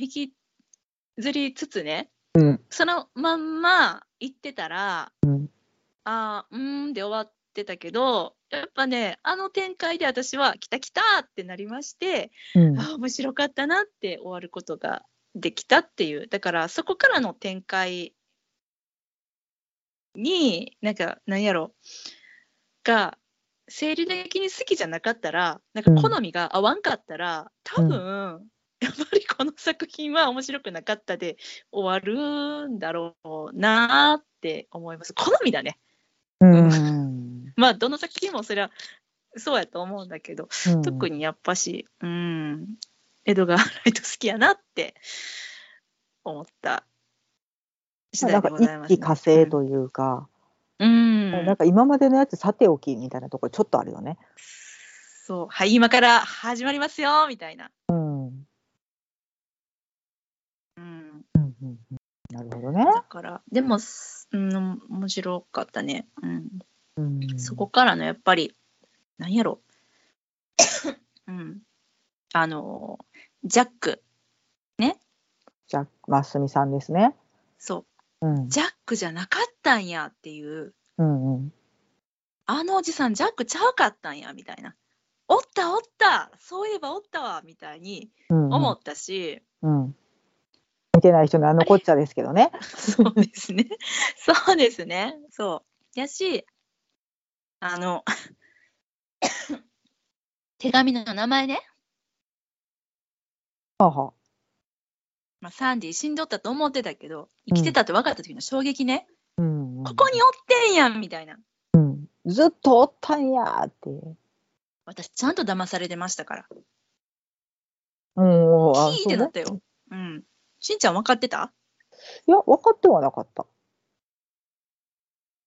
引きずりつつね、うん、そのまんま行ってたら、うん、で終わってたけど、やっぱね、あの展開で私は来た来たってなりまして、うん、あ、面白かったなって終わることができたっていう、だからそこからの展開に何やろが生理的に好きじゃなかったら、好みが合わんかったら、うん、多分、うん、やっぱりこの作品は面白くなかったで終わるんだろうなって思います。好みだね。うん、まあどの作品もそれはそうやと思うんだけど、うん、特にやっぱし、うん、エドガー・ライト好きやなって思った次第でございます、ね。なんか一気火星というか、うん、なんか今までのやつさておきみたいなところちょっとあるよね。そう、はい、今から始まりますよみたいな。うん。うんうんうん、なるほどね。だからでも。うん、面白かったね、うんうん、そこからのやっぱり何やろ、うん、ジャックね、ジャック真澄さんですね、そう、うん、ジャックじゃなかったんやっていう、うんうん、あのおじさんジャックちゃうかったんやみたいな、おったおったそういえばおったわみたいに思ったし、うんうん、見てない人のあのこっちゃですけどね。そうですね。そうですね。そう。やし、手紙の名前ね。はは。まあ、サンディ死んどったと思ってたけど、生きてたって分かった時の衝撃ね。うんうん、ここにおってんやんみたいな。うん。ずっとおったんやーって。私、ちゃんと騙されてましたから。うん。キーってなったよ。うん。しんちゃん分かってた？いや、分かってはなかった。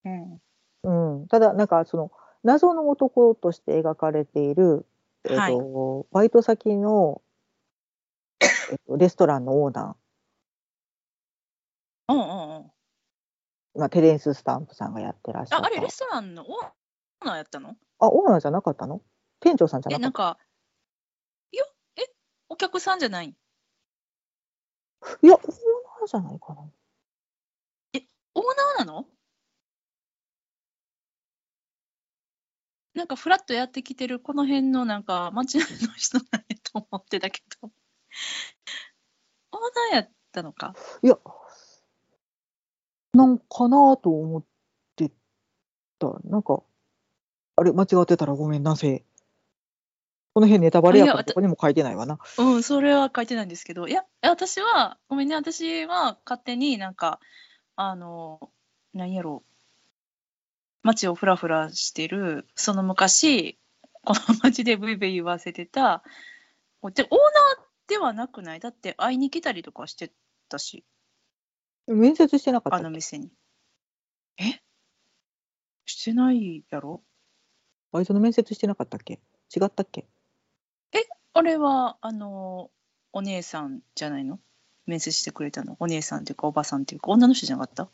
うん。うん。ただ、その、謎の男として描かれている、はい、バイト先の、レストランのオーナー。うんうんうん。まあ、テレンス・スタンプさんがやってらっしゃる。あ、あれ、レストランのオーナーやったの？あ、オーナーじゃなかったの？店長さんじゃなかったの？お客さんじゃない？いや、オーナーじゃないかな。オーナーなの？フラッとやってきてるこの辺の街の人なんやと思ってたけど、オーナーやったのか。いや、なんかなと思ってた。あれ、間違ってたらごめんなさい。この辺ネタバレやからここにも書いてないわな。うん、それは書いてないんですけど、いや、私は、ごめんね、私は勝手に何やろう、街をフラフラしてる、その昔、この街でブイブイ言わせてた、で、オーナーではなくない？だって会いに来たりとかしてたし。面接してなかった？あの店に。え？してないやろ？バイトの面接してなかったっけ？違ったっけ？あれはお姉さんじゃないの？面接してくれたのお姉さんっていうかおばさんっていうか女の人じゃなかった？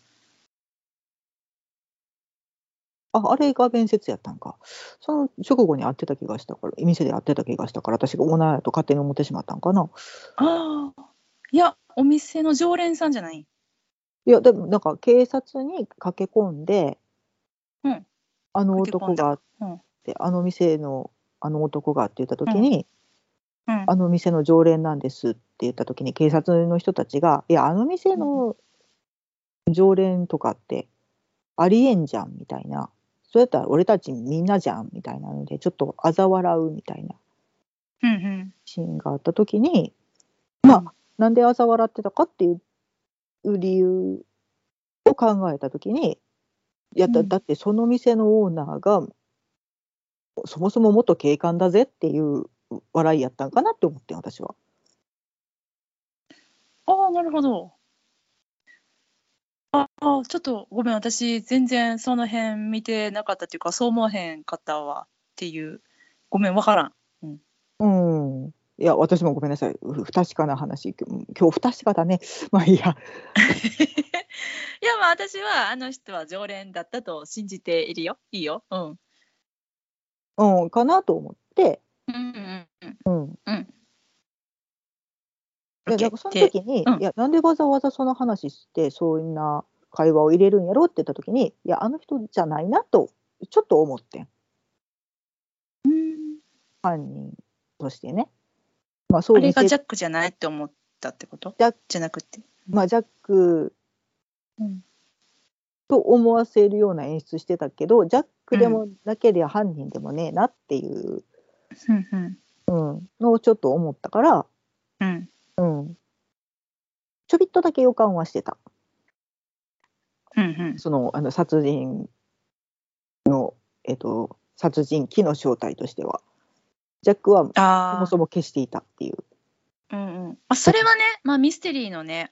あれが面接やったんか。その直後に会ってた気がしたから、店で会ってた気がしたから、私がオーナーやと勝手に思ってしまったんかな。ああ、いや、お店の常連さんじゃない？いや、でも警察に駆け込んで、うん、あの男がって、うん、あの店のあの男がって言った時に、うんうん、あの店の常連なんですって言った時に、警察の人たちが、いや、あの店の常連とかってありえんじゃんみたいな、そうやったら俺たちみんなじゃんみたいなので、ちょっと嘲笑うみたいなシーンがあった時に、うんうん、まあ、なんで嘲笑ってたかっていう理由を考えた時に、いや、だってその店のオーナーがそもそも元警官だぜっていう笑いやったんかなって思って、私は。ああ、なるほど。ああ、ちょっとごめん、私全然その辺見てなかったっていうか、そう思わへんかったわっていう、ごめん、わからん。うん、うん、いや、私もごめんなさい、不確かな話、今日不確かだね。まあいいや。いや、まあ私はあの人は常連だったと信じているよ。いいよ。うん、うん、かなと思って。その時に、いや、なんでわざわざその話してそんな会話を入れるんやろって言った時に、いや、あの人じゃないなとちょっと思ってん。犯人としてね、まあ、そうあれがジャックじゃないって思ったってこと？ジャックじゃなくて、まあ、ジャックと思わせるような演出してたけど、ジャックでもなければ犯人でもねえなっていう、うんうん、のをちょっと思ったから、うんうん、ちょびっとだけ予感はしてた、うんうん、その、あの殺人の、殺人鬼の正体としてはジャックはそもそも消していたっていう、うんうん、あ、それはね、まあ、ミステリーのね、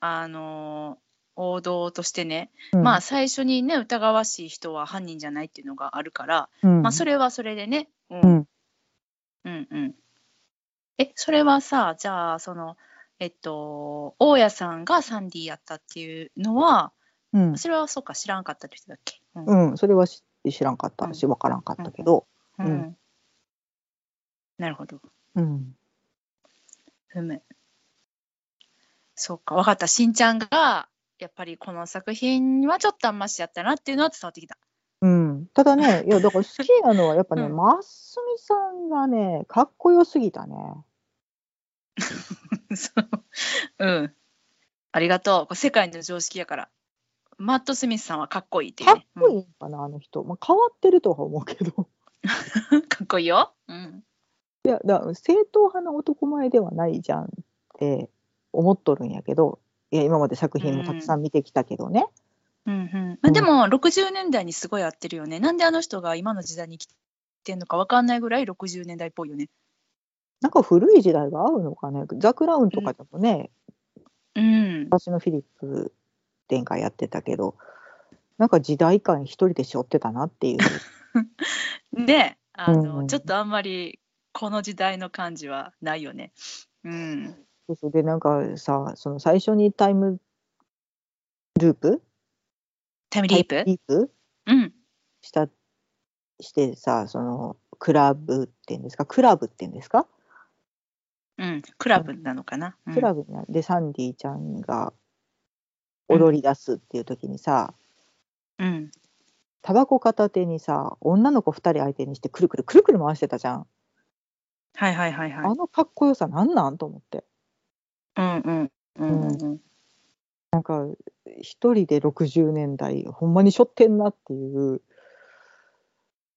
王道としてね、うん、まあ最初にね疑わしい人は犯人じゃないっていうのがあるから、うん、まあそれはそれでね、うんうん、うんうん、それはさ、じゃあその大家さんがサンディやったっていうのは、うん、それはそうか、知らんかったって人だっけ、うん、うん、それは知らんかったし、うん、分からんかったけど、うんうんうん、なるほど、うん、うむ、そうか、分かった。しんちゃんがやっぱりこの作品はちょっとあんましやったなっていうのは伝わってきた。うん、ただね、いやだから好きなのはやっぱね、真澄さんがね、かっこよすぎたね。そう、うん。ありがとう。これ世界の常識やから。マット・スミスさんはかっこいいっていう、ね。かっこいいかな、うん、あの人。まあ、変わってるとは思うけど。かっこいいよ。うん。いや、だから正統派な男前ではないじゃんって思っとるんやけど、いや今まで作品もたくさん見てきたけどね。うんうんうん、でも60年代にすごい合ってるよね。なんであの人が今の時代に来てんのか分かんないぐらい60年代っぽいよね。なんか古い時代が合うのかね。ザ・クラウンとかだとね、うん、私のフィリップ殿下やってたけど、なんか時代感一人で背負ってたなっていうで、うん、ちょっとあんまりこの時代の感じはないよね。うん、そうで、なんかさ、その最初にタイムリープ、うん、してさ、そのクラブっていうんですか、うん、クラブなのかな、うん、クラブでサンディちゃんが踊り出すっていう時にさ、うん、タバコ片手にさ、女の子2人相手にしてくるくるくるくる回してたじゃん。はいはいはいはい。あのかっこよさなんなんと思って。うんうんうんうん。うん、なんか一人で60年代ほんまにしょってんなっていう、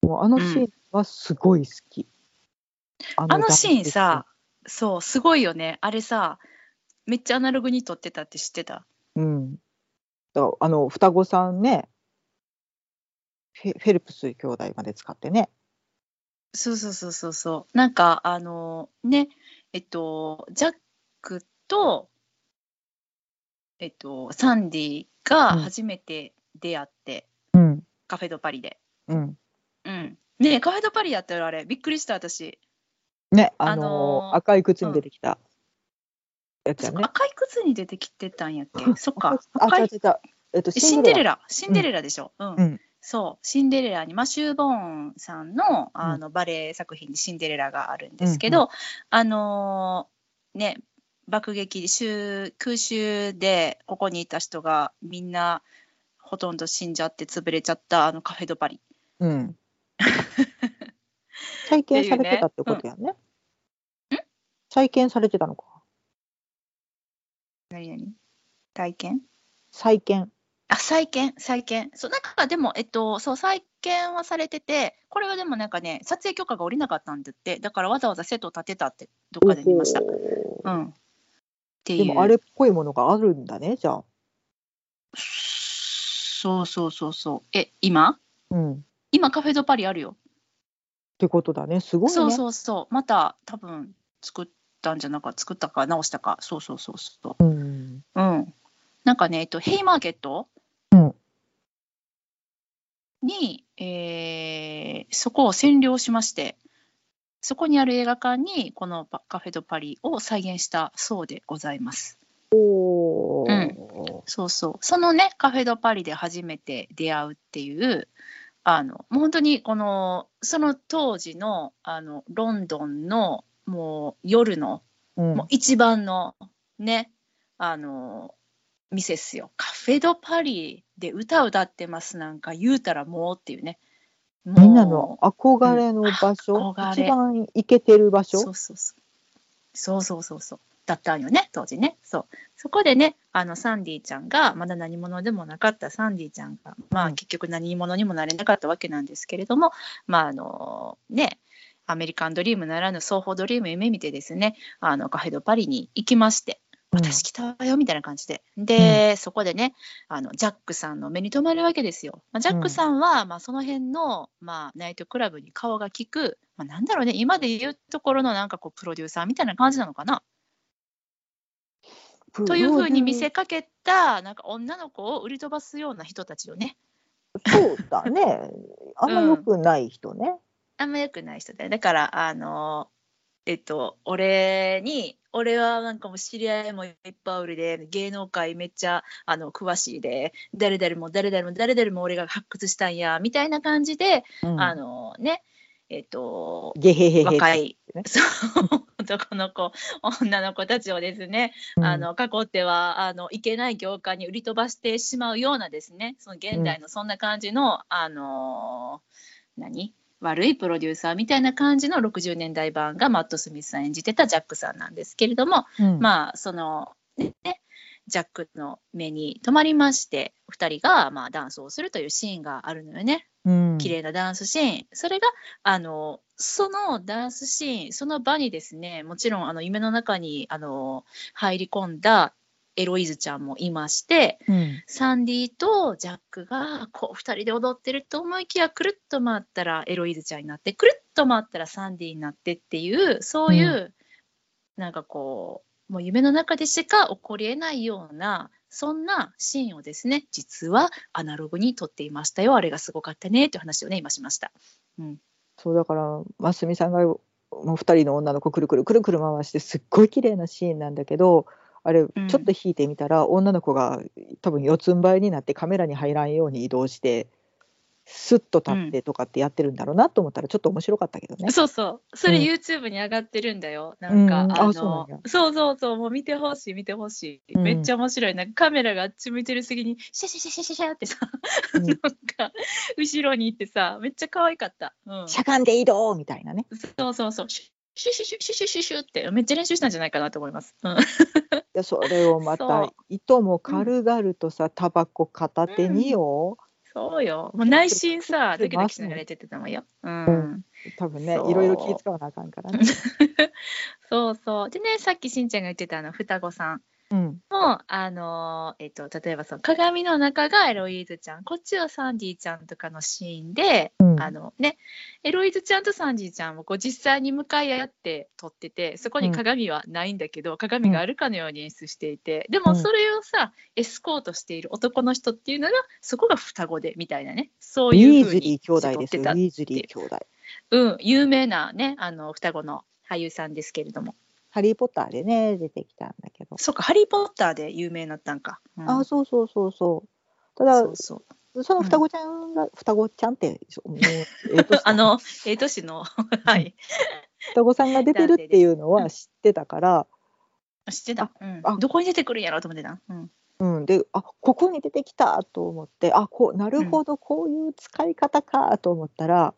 もうあのシーンはすごい好き、うん、あのシーンさ、そうすごいよね。あれさ、めっちゃアナログに撮ってたって知ってた？うん。だから双子さんね、フェルプス兄弟まで使ってね。そうそうそうそうそう。なんかね、ジャックとサンディが初めて出会って、うん、カフェ・ド・パリで、うんうん、ね、カフェ・ド・パリやったらあれびっくりした私ね、赤い靴に出てきたやつやね、うん、赤い靴に出てきてたんやっけそっか、赤いシンデレラでしょ、うんうん、そうシンデレラにマシュー・ボーンさん の、 バレエ作品にシンデレラがあるんですけど、うんうん、ね、爆撃空襲でここにいた人がみんなほとんど死んじゃって潰れちゃったあのカフェ・ド・パリ、うん、再建されてたってことやね、うん、再建されてたのか、何体験再建、そう、なんかでもそう再建はされてて、これはでもなんかね、撮影許可が下りなかったんだって、だからわざわざセットを建てたってどっかで見ました。うんっていう。でもあれっぽいものがあるんだね、じゃあ。そうそうそうそう。今？うん。今カフェ・ド・パリあるよ。ってことだね、すごいね。そうそうそう。また多分作ったか直したか。そうそうそうそう。うん。うん、なんかね、ヘイマーケット、うん、に、そこを占領しまして。そこにある映画館にこのカフェ・ド・パリを再現したそうでございます。おー、うん、そうそう。そのね、カフェ・ド・パリで初めて出会うっていう、もう本当にこのその当時のロンドンのもう夜の、うん、もう一番のね、店っすよ。カフェ・ド・パリで歌ってますなんか言うたらもうっていうね。みんなの憧れの場所、一番イケてる場所、そうだったよね当時ね。そこでね、サンディちゃんがまだ何者でもなかったサンディちゃんが、まあ、結局何者にもなれなかったわけなんですけれども、まあね、アメリカンドリームならぬ双方ドリーム夢見てですね、カフェドパリに行きまして、私来たよみたいな感じで、そこでね、ジャックさんの目に留まるわけですよ。ジャックさんは、まあ、その辺の、まあ、ナイトクラブに顔が利く、まあ、なんだろうね、今でいうところのなんかこうプロデューサーみたいな感じなのかなというふうに見せかけた、なんか女の子を売り飛ばすような人たちをね。そうだね、あんま良くない人ね、あんま良くない人で、だから俺はなんかもう知り合いもいっぱいおるで、芸能界めっちゃ詳しいで、誰々も俺が発掘したんやみたいな感じで、ね、若い男の子女の子たちをですね、過去ってはいけない業界に売り飛ばしてしまうようなですね、その現代のそんな感じの、悪いプロデューサーみたいな感じの60年代版がマット・スミスさん演じてたジャックさんなんですけれども、まあそのね、ジャックの目に留まりまして、2人がまあダンスをするというシーンがあるのよね、綺麗なダンスシーン。それがそのダンスシーンその場にですね、もちろん夢の中に入り込んだエロイズちゃんもいまして、サンディとジャックがこう2人で踊ってると思いきや、くるっと回ったらエロイズちゃんになって、くるっと回ったらサンディになってっていう、そういう、なんかこうもう夢の中でしか起こりえないようなそんなシーンをですね、実はアナログに撮っていましたよ、あれがすごかったねという話をね今しました。そうだから真澄さんがもう2人の女の子くるくる回して、すっごい綺麗なシーンなんだけど、あれちょっと引いてみたら、女の子が多分四つん這いになってカメラに入らんように移動してスッと立ってとかってやってるんだろうなと思ったら、ちょっと面白かったけどね。それ YouTube に上がってるんだよ、なんかそうもう見てほしい、めっちゃ面白い。なんかカメラがあっち向いてる隙にシャってさ、なんか後ろに行ってさ、めっちゃ可愛かった、しゃがんで移動みたいなね。そうシュシュってめっちゃ練習したんじゃないかなと思います。いや、それをまたいとも軽々とさ、タバコ片手によ。そうよ。もう内心さドキドキしながらやってたもんよ。多分ね、いろいろ気使わなあかんからね。そうでね、さっきしんちゃんが言ってた双子さん。もう例えばその鏡の中がエロイズちゃん、こっちはサンディちゃんとかのシーンで、エロイズちゃんとサンディちゃんをこう実際に向かい合って撮ってて、そこに鏡はないんだけど、鏡があるかのように演出していて、でもそれをさ、エスコートしている男の人っていうのが、そこが双子でみたいなね、そういう風に撮ってたっていう。ウィーズリー兄弟ですよ、ウィーズリー兄弟。有名なね、双子の俳優さんですけれども。ハリーポッターでね出てきたんだけど。そうか、ハリーポッターで有名になったんか。あ、そう。ただその双子ちゃんが、双子ちゃんってA都市の双子さんが出てるっていうのは知ってたから。知ってた。どこに出てくるんやろうと思ってた。で、ここに出てきたと思って、なるほど、こういう使い方かと思ったら、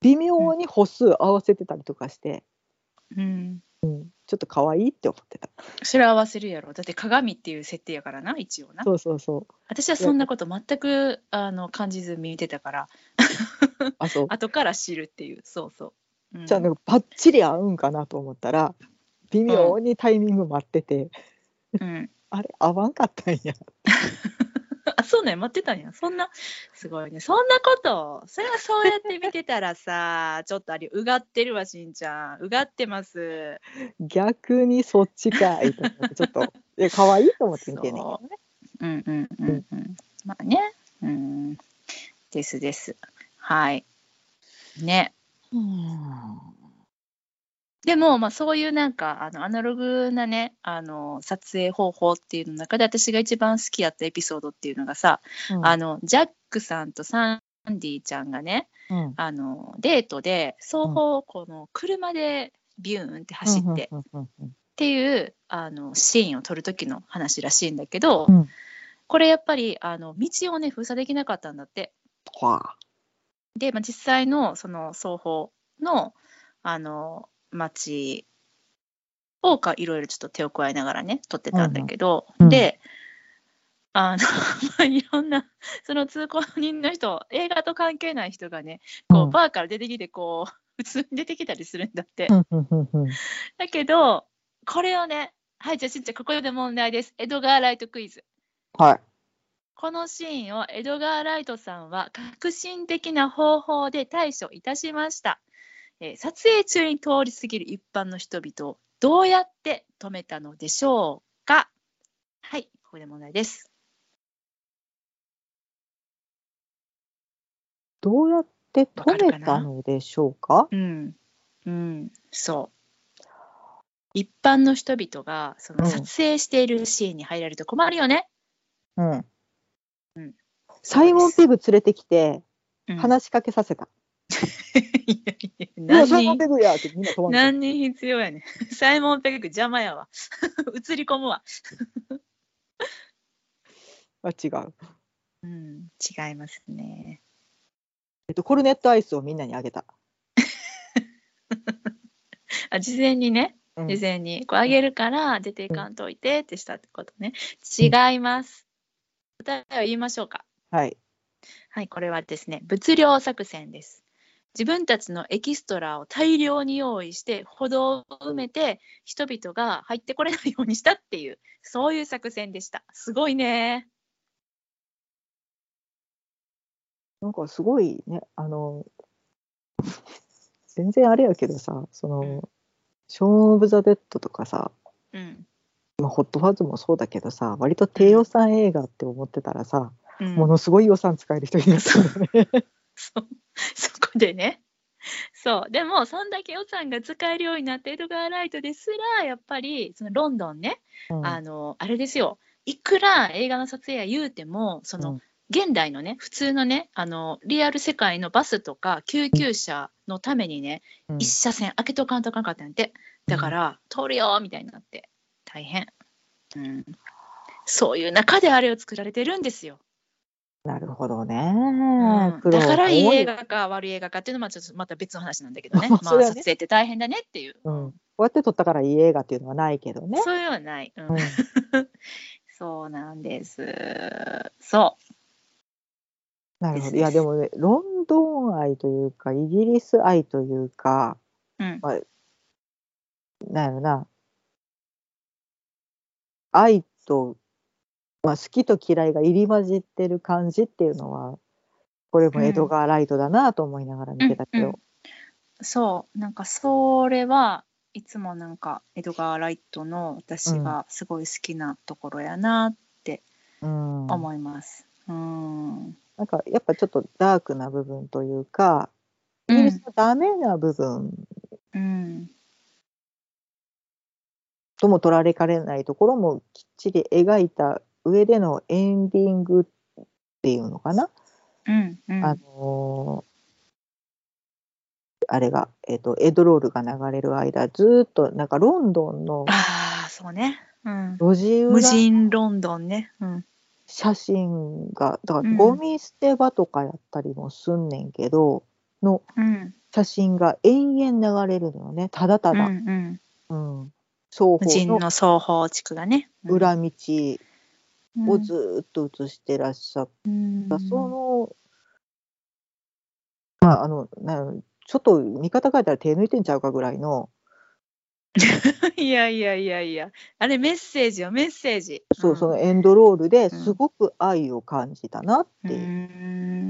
微妙に歩数合わせてたりとかして。ちょっと可愛いって思ってた。それ合わせるやろ、だって鏡っていう設定やからな、一応な。私はそんなこと全く感じず見てたから後から知るっていう。じゃあなんかバッチリ合うんかなと思ったら、微妙にタイミング待ってて、あれ合わんかったんや。そうね、待ってたんや。そんなすごいね、そんなこと。それはそうやって見てたらさ、ちょっとあれうがってるわ、しんちゃんうがってます。逆にそっちかいと思って、ちょっと可愛いと思って見てね。まあね、ですはいね。でも、まあ、そういうなんかアナログなね、撮影方法っていうの中で、私が一番好きやったエピソードっていうのがさ、ジャックさんとサンディちゃんがね、デートで双方この車でビューンって走ってっていうシーンを撮る時の話らしいんだけど、これやっぱり道をね封鎖できなかったんだって。で、まあ、実際のその双方の町をいろいろちょっと手を加えながらね撮ってたんだけど、うんうん、でいろんなその通行人の人、映画と関係ない人がねこうバーから出てきてこう普通に出てきたりするんだって、うんうんうん、だけどこれをね、はい、じゃあしんちゃんここで問題です。エドガー・ライトクイズ。はい、このシーンをエドガー・ライトさんは革新的な方法で対処いたしました。撮影中に通り過ぎる一般の人々をどうやって止めたのでしょうか。はい、ここで問題です。どうやって止めたのでしょうか。うん、うん、そう。一般の人々がその撮影しているシーンに入られると困るよね。うん。うん、サイモン・ペグ連れてきて話しかけさせた、うん、いやいやサイモン・ペグやってみんな止まんない。何人必要やねんサイモン・ペグ邪魔やわ映り込むわあ、違う、うん、違いますね。コルネットアイスをみんなにあげたあ、事前にね、事前にこうあげるから出ていかんといてってしたってことね。違います。答えを言いましょうか。はい、はい、これはですね、物量作戦です。自分たちのエキストラを大量に用意して歩道を埋めて人々が入ってこれないようにしたっていう、そういう作戦でした。すごいね。なんかすごいね、全然あれやけどさ、その、うん、ショーン・オブ・ザ・デッドとかさ、うん、まあ、ホットファズもそうだけどさ、割と低予算映画って思ってたらさ、うん、ものすごい予算使える人いるんですよねそこでね。そう、でもそんだけ予算が使えるようになってエドガー・ライトですらやっぱりそのロンドンね、うん、あれですよ、いくら映画の撮影や言うてもその、うん、現代のね普通のねリアル世界のバスとか救急車のためにね、うん、一車線開けとかんとかんかったんやて。だから、うん、通るよみたいになって大変、うん、そういう中であれを作られてるんですよ。なるほどね、うん、だからいい映画か悪い映画かっていうのはちょっとまた別の話なんだけどね、まあ、撮影って大変だねっていう、うん、こうやって撮ったからいい映画っていうのはないけどね。そういうのはない、うんうん、そうなんです。そうなるほど。いやでもね、ロンドン愛というかイギリス愛というか、うん、まあ、なんやろな、愛と、まあ、好きと嫌いが入り混じってる感じっていうのはこれもエドガー・ライトだなと思いながら見てたけど、うんうんうん、そうなんかそれはいつもなんかエドガー・ライトの私がすごい好きなところやなって思います、うんうん、なんかやっぱちょっとダークな部分というかイギリスのダメな部分、うんうんとも取られかれないところもきっちり描いた上でのエンディングっていうのかな、うんうん、あれが、エドロールが流れる間ずっとなんかロンドンの、あ、そうね、うん、路地裏無人ロンドンね、うん、写真がだからゴミ捨て場とかやったりもすんねんけど、うん、の写真が延々流れるのよね、ただただ、うんうんうん、無人の双方地区がね、裏道をずっと映してらっしゃった、うん、その、まあ、ちょっと見方変えたら手抜いてんちゃうかぐらいのいやいやいやいや、あれメッセージよ、メッセージ、そう、うん、そのエンドロールですごく愛を感じたなっていう、う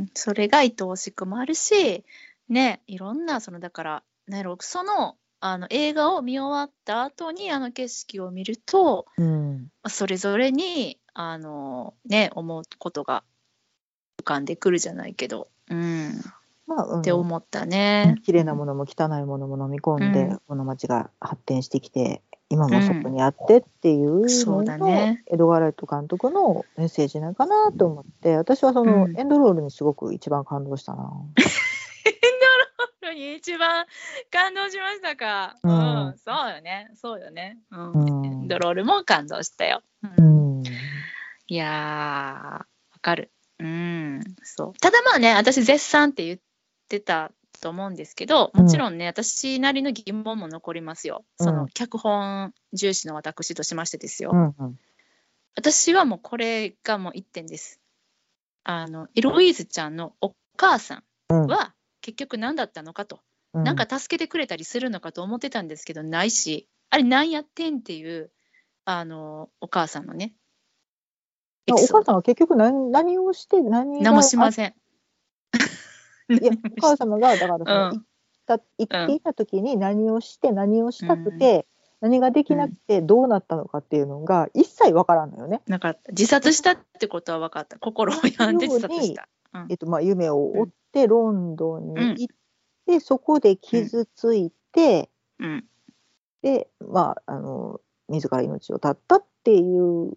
ん、それが愛おしくもあるしね、いろんなそのだからなんやろ、その映画を見終わった後に景色を見ると、うん、それぞれにね、思うことが浮かんでくるじゃないけど、うんまあうん、って思ったね。綺麗なものも汚いものも飲み込んで、うん、この街が発展してきて今もそこにあってっていうのが、うんね、エドガー・ライト監督のメッセージなんかなと思って、私はその、うん、エンドロールにすごく一番感動したな一番感動しましたか、うんうん、そうよね、そうよね、うんうん、ドロールも感動したよ、うんうん、いやわかる、うん、そう。ただまあね、私絶賛って言っってたと思うんですけど、もちろんね、私なりの疑問も残りますよ。その脚本重視の私としましてですよ、うんうん、私はもうこれがもう一点です。エロイーズちゃんのお母さんは結局何だったのかと、なんか助けてくれたりするのかと思ってたんですけど、ないし、あれなんやってんっていうお母さんのね、お母さんは結局 何をして何もしません。いやお母様がだから行っていた時に何をして何をしたくて、うん、何ができなくてどうなったのかっていうのが一切わからんのよね。なんか自殺したってことは分かった、心を病んで自殺した、うん夢を追ってロンドンに行って、そこで傷ついて、で自ら命を絶ったっていう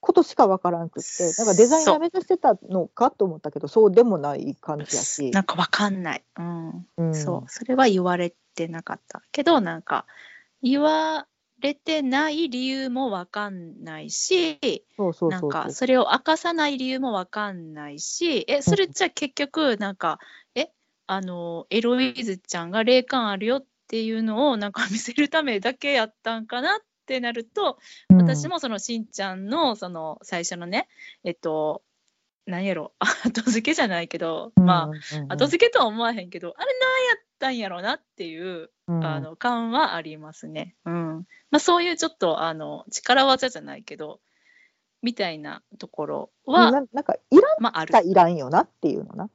ことしか分からなくて、なんかデザイナー目指してたのかと思ったけど、そうでもない感じやし、なんか分かんない、そう、それは言われてなかったけど、なんか言われてない理由も分かんないし、なんかそれを明かさない理由も分かんないし、それじゃ結局なんかエロイーズちゃんが霊感あるよっていうのをなんか見せるためだけやったんかなってなると、私もそのしんちゃんのその最初のね、何やろ、後付けじゃないけど、後付けとは思わへんけど、あれ何やったんやろなっていう、感はありますね。そういうちょっと力技じゃないけどみたいなところはなんかいらん、あるいらんよなっていうのな。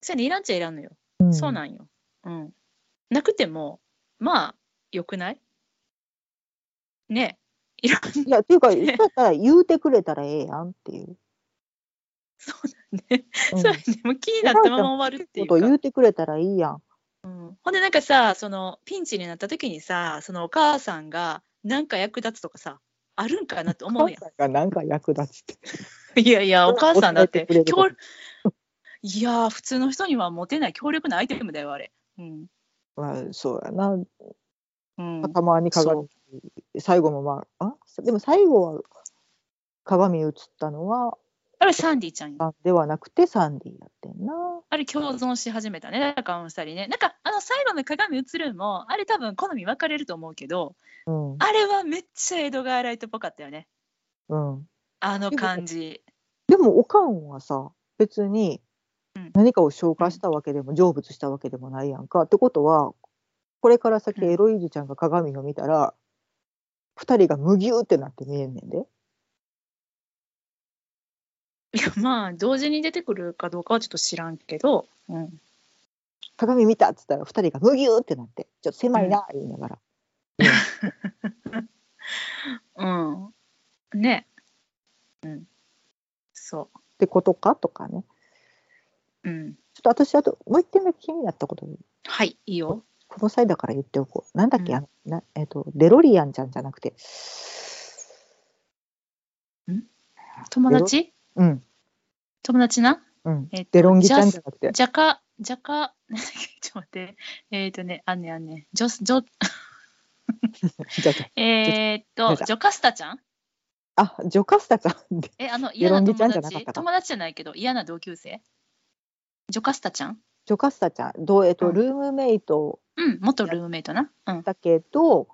そうね、いらんちゃいらんのよ。そうなんよ、なくてもよくないね。いらん、いやっていうか、だったら言うてくれたらええやんっていう。そうだね、そうね、もう気になったまま終わるっていうか、こと言うてくれたらいいやん、ほんでなんかさ、そのピンチになった時にさ、そのお母さんがなんか役立つとかさ、あるんかなって思うやん。お母さんがなんか役立つっていやいや、お母さんだっていやー、普通の人にはモテない強力なアイテムだよあれ。そうやな、たまに鏡、最後もでも最後は鏡映ったのはあれサンディちゃんではなくてサンディやってんな。あれ共存し始めたね、だからあの2人ね。なんか最後の鏡映るもあれ多分好み分かれると思うけど、あれはめっちゃエドガーライトっぽかったよね、あの感じ。でもおかんはさ、別に何かを消化したわけでも成仏したわけでもないやんか。ってことはこれから先エロイーズちゃんが鏡を見たら、2人がむぎゅーってなって見えんねんで。いや同時に出てくるかどうかはちょっと知らんけど、鏡見たっつったら2人がむぎゅーってなって、ちょっと狭いな言いながら、ね、そうってことかとかね。ちょっと私、あともう一点だけ気になったことに、いいよ、この際だから言っておこう。なんだっけ、デロリアンちゃんじゃなくて、友達、友達な、デロンギちゃんじゃなくて、ジャカちょっと待って、ジョカスタちゃん、ジョカスタちゃん嫌な友達、友達じゃないけど嫌な同級生、ジョカスタちゃん、ルームメイト、元ルームメイトな、だけど、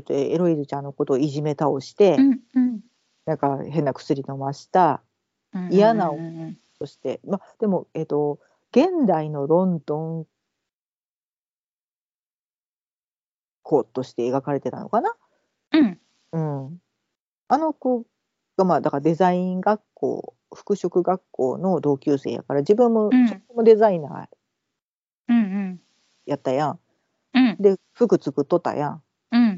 エロイズちゃんのことをいじめ倒して、なんか変な薬飲ました、嫌な思いをして、でも、現代のロンドン子として描かれてたのかな。あの子が、だからデザイン学校、服飾学校の同級生やから、自分もデザイナーやったやん、で服作っとったやん、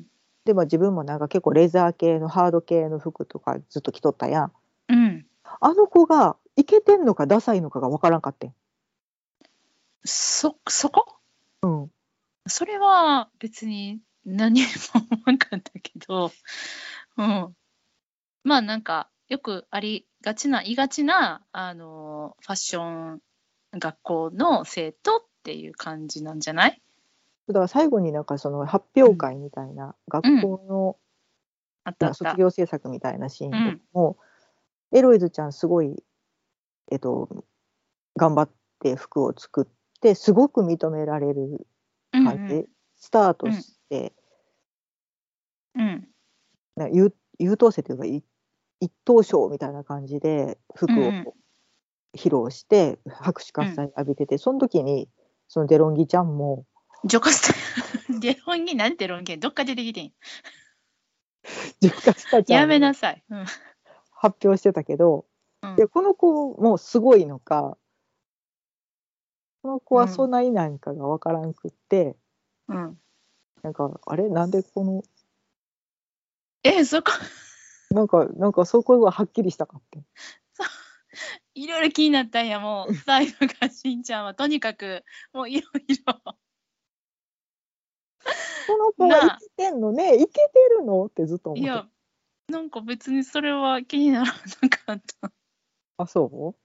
で自分もなんか結構レザー系のハード系の服とかずっと着とったやん、あの子がイケてんのかダサいのかが分からんかってん。そこ、それは別に何も分かんないけど、なんかよくありがちな、ファッション学校の生徒っていう感じなんじゃない？だから最後になんかその発表会みたいな、学校の卒業制作みたいなシーンでも、エロイズちゃんすごい、頑張って服を作っですごく認められる感じ、うんうん、スタートして、うん、なんか優等生というか一等賞みたいな感じで服を披露して拍手喝采浴びてて、その時にそのデロンギちゃんもジョカスタデロンギなんてロンギどっか出てきてんジョカスタちゃんやめなさい、うん、発表してたけど、うん、でこの子もすごいのかこの子はそんなになんかが分からんくって、うん、なんかあれなんでこのそこなんかそこがはっきりしたかっていろいろ気になったんや。もう最後がしんちゃんはとにかくもういろいろこの子は生きてんのねイケてるのってずっと思って。いやなんか別にそれは気にならなかった。あそ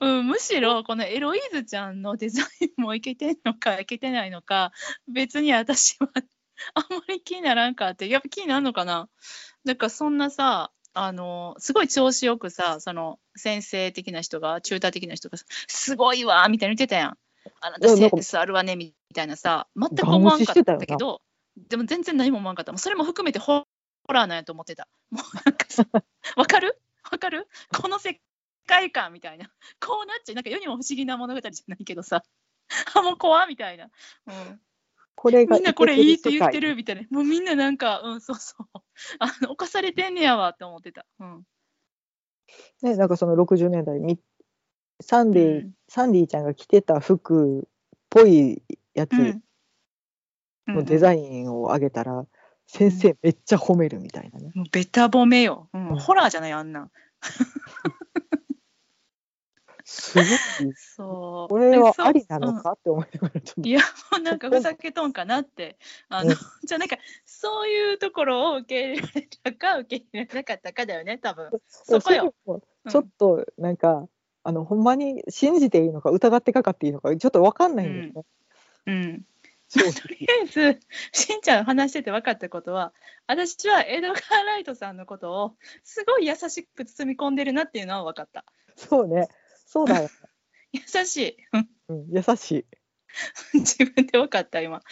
う、うん、むしろこのエロイーズちゃんのデザインもイケてんのかイケてないのか別に私はあんまり気にならんかって。やっぱ気になるのかな。だからそんなさすごい調子よくさその先生的な人がチューター的な人がすごいわみたいに言ってたやん。あなたセンスあるわねみたいなさ全く思わんかったけどでも全然何も思わんかった。もうそれも含めてホラーなんやと思ってた。もうなんかさわかるこの世界観みたいなこうなっちゃうなんか世にも不思議な物語じゃないけどさあもう怖みたいな、うんこれがみんなこれいいって言ってるみたいなもうみんななんかうんそうそう犯されてんねやわって思ってた、うんね、なんかその60年代サンディちゃんが着てた服っぽいやつのデザインを上げたら、うんうん、先生めっちゃ褒めるみたいなね。もうベタ褒めよ、うん、もうホラーじゃないあんなんすごいそうこれはありなのかって思いながらちょっといやもうなんかふざけとんかなってじゃあなんかそういうところを受け入れられたか受け入れられなかったかだよね多分そこよ。ちょっとなんか、うん、ほんまに信じていいのか疑ってかかっていいのかちょっと分かんないんですね、うんうん、とりあえずしんちゃん話してて分かったことは私はエドガー・ライトさんのことをすごい優しく包み込んでるなっていうのは分かった。そうねそうだよ優しい、うん、優しい自分で分かった今、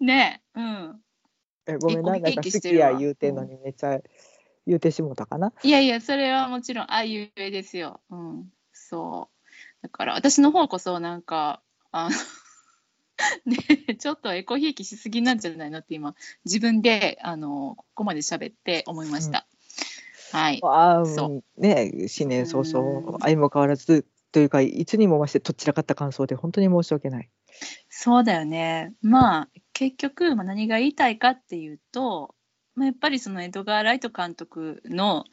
うん、ねえ、うん、ごめんな、なんか好きや言うてんのにめっちゃ言うてしもたかな、うん、いやいやそれはもちろんあいうえですよ、うん、そうだから私の方こそなんかねえちょっとエコひいきしすぎなんじゃないのって今自分でここまで喋って思いました、うんはい、そうね、新年早々相も変わらずというかいつにも増してとっちらかった感想で本当に申し訳ない。そうだよね。まあ結局、まあ、何が言いたいかっていうと、まあ、やっぱりそのエドガー・ライト監督の、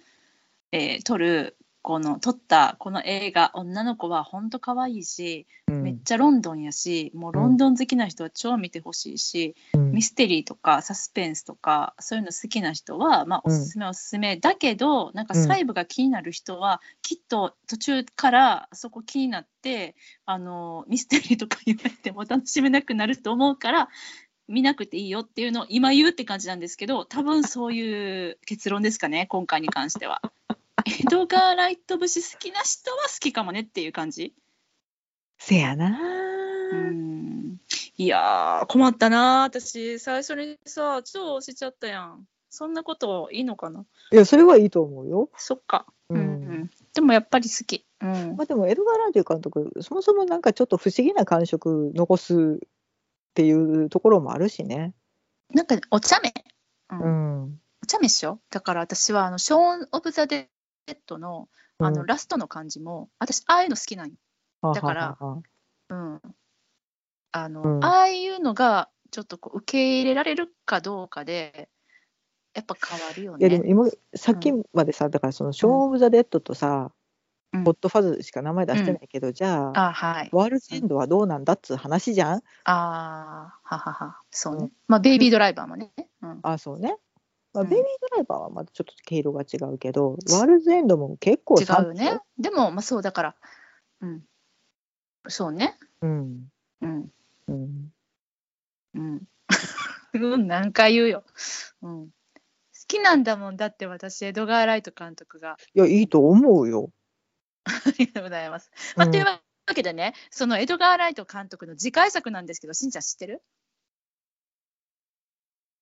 撮ったこの映画女の子は本当可愛いし、うん、めっちゃロンドンやしもうロンドン好きな人は超見てほしいし、うん、ミステリーとかサスペンスとかそういうの好きな人は、まあ、おすすめだけどなんか細部が気になる人は、うん、きっと途中からそこ気になってミステリーとか言われても楽しめなくなると思うから見なくていいよっていうのを今言うって感じなんですけど多分そういう結論ですかね今回に関してはエドガー・ライト節好きな人は好きかもねっていう感じ。せやな。いやー困ったな。私最初にさ超押しちゃったやん。そんなこといいのかな。いやそれはいいと思うよ。そっか。うんうん、でもやっぱり好き。うん、まあでもエドガー・ライト監督そもそもなんかちょっと不思議な感触残すっていうところもあるしね。なんかお茶目。うん。うん、お茶目っしょ。だから私はショーン・オブ・ザ・デッドのうん、ラストの感じも私ああいうの好きなんよ。だからうん、うん、ああいうのがちょっとこう受け入れられるかどうかでやっぱ変わるよね。いやでも今さっきまでさ、うん、だからそのショーン・オブ・ザ・デッドとさ、うん、ゴッドファズしか名前出してないけど、うん、じゃ あ、はい、ワールズ・エンドはどうなんだっつう話じゃん。あはははそうね、うん、まあベイビードライバーもね、うん、あそうねまあ、ベイビードライバーはまたちょっと毛色が違うけど、うん、ワールズエンドも結構違うね。でも、まあ、そうだから、うん、そうね。うん。うん。うん。うん。何回言うよ、うん。好きなんだもんだって私、エドガー・ライト監督が。いや、いいと思うよ。ありがとうございます。まあ、というわわけでね、そのエドガー・ライト監督の次回作なんですけど、しんちゃん知ってる？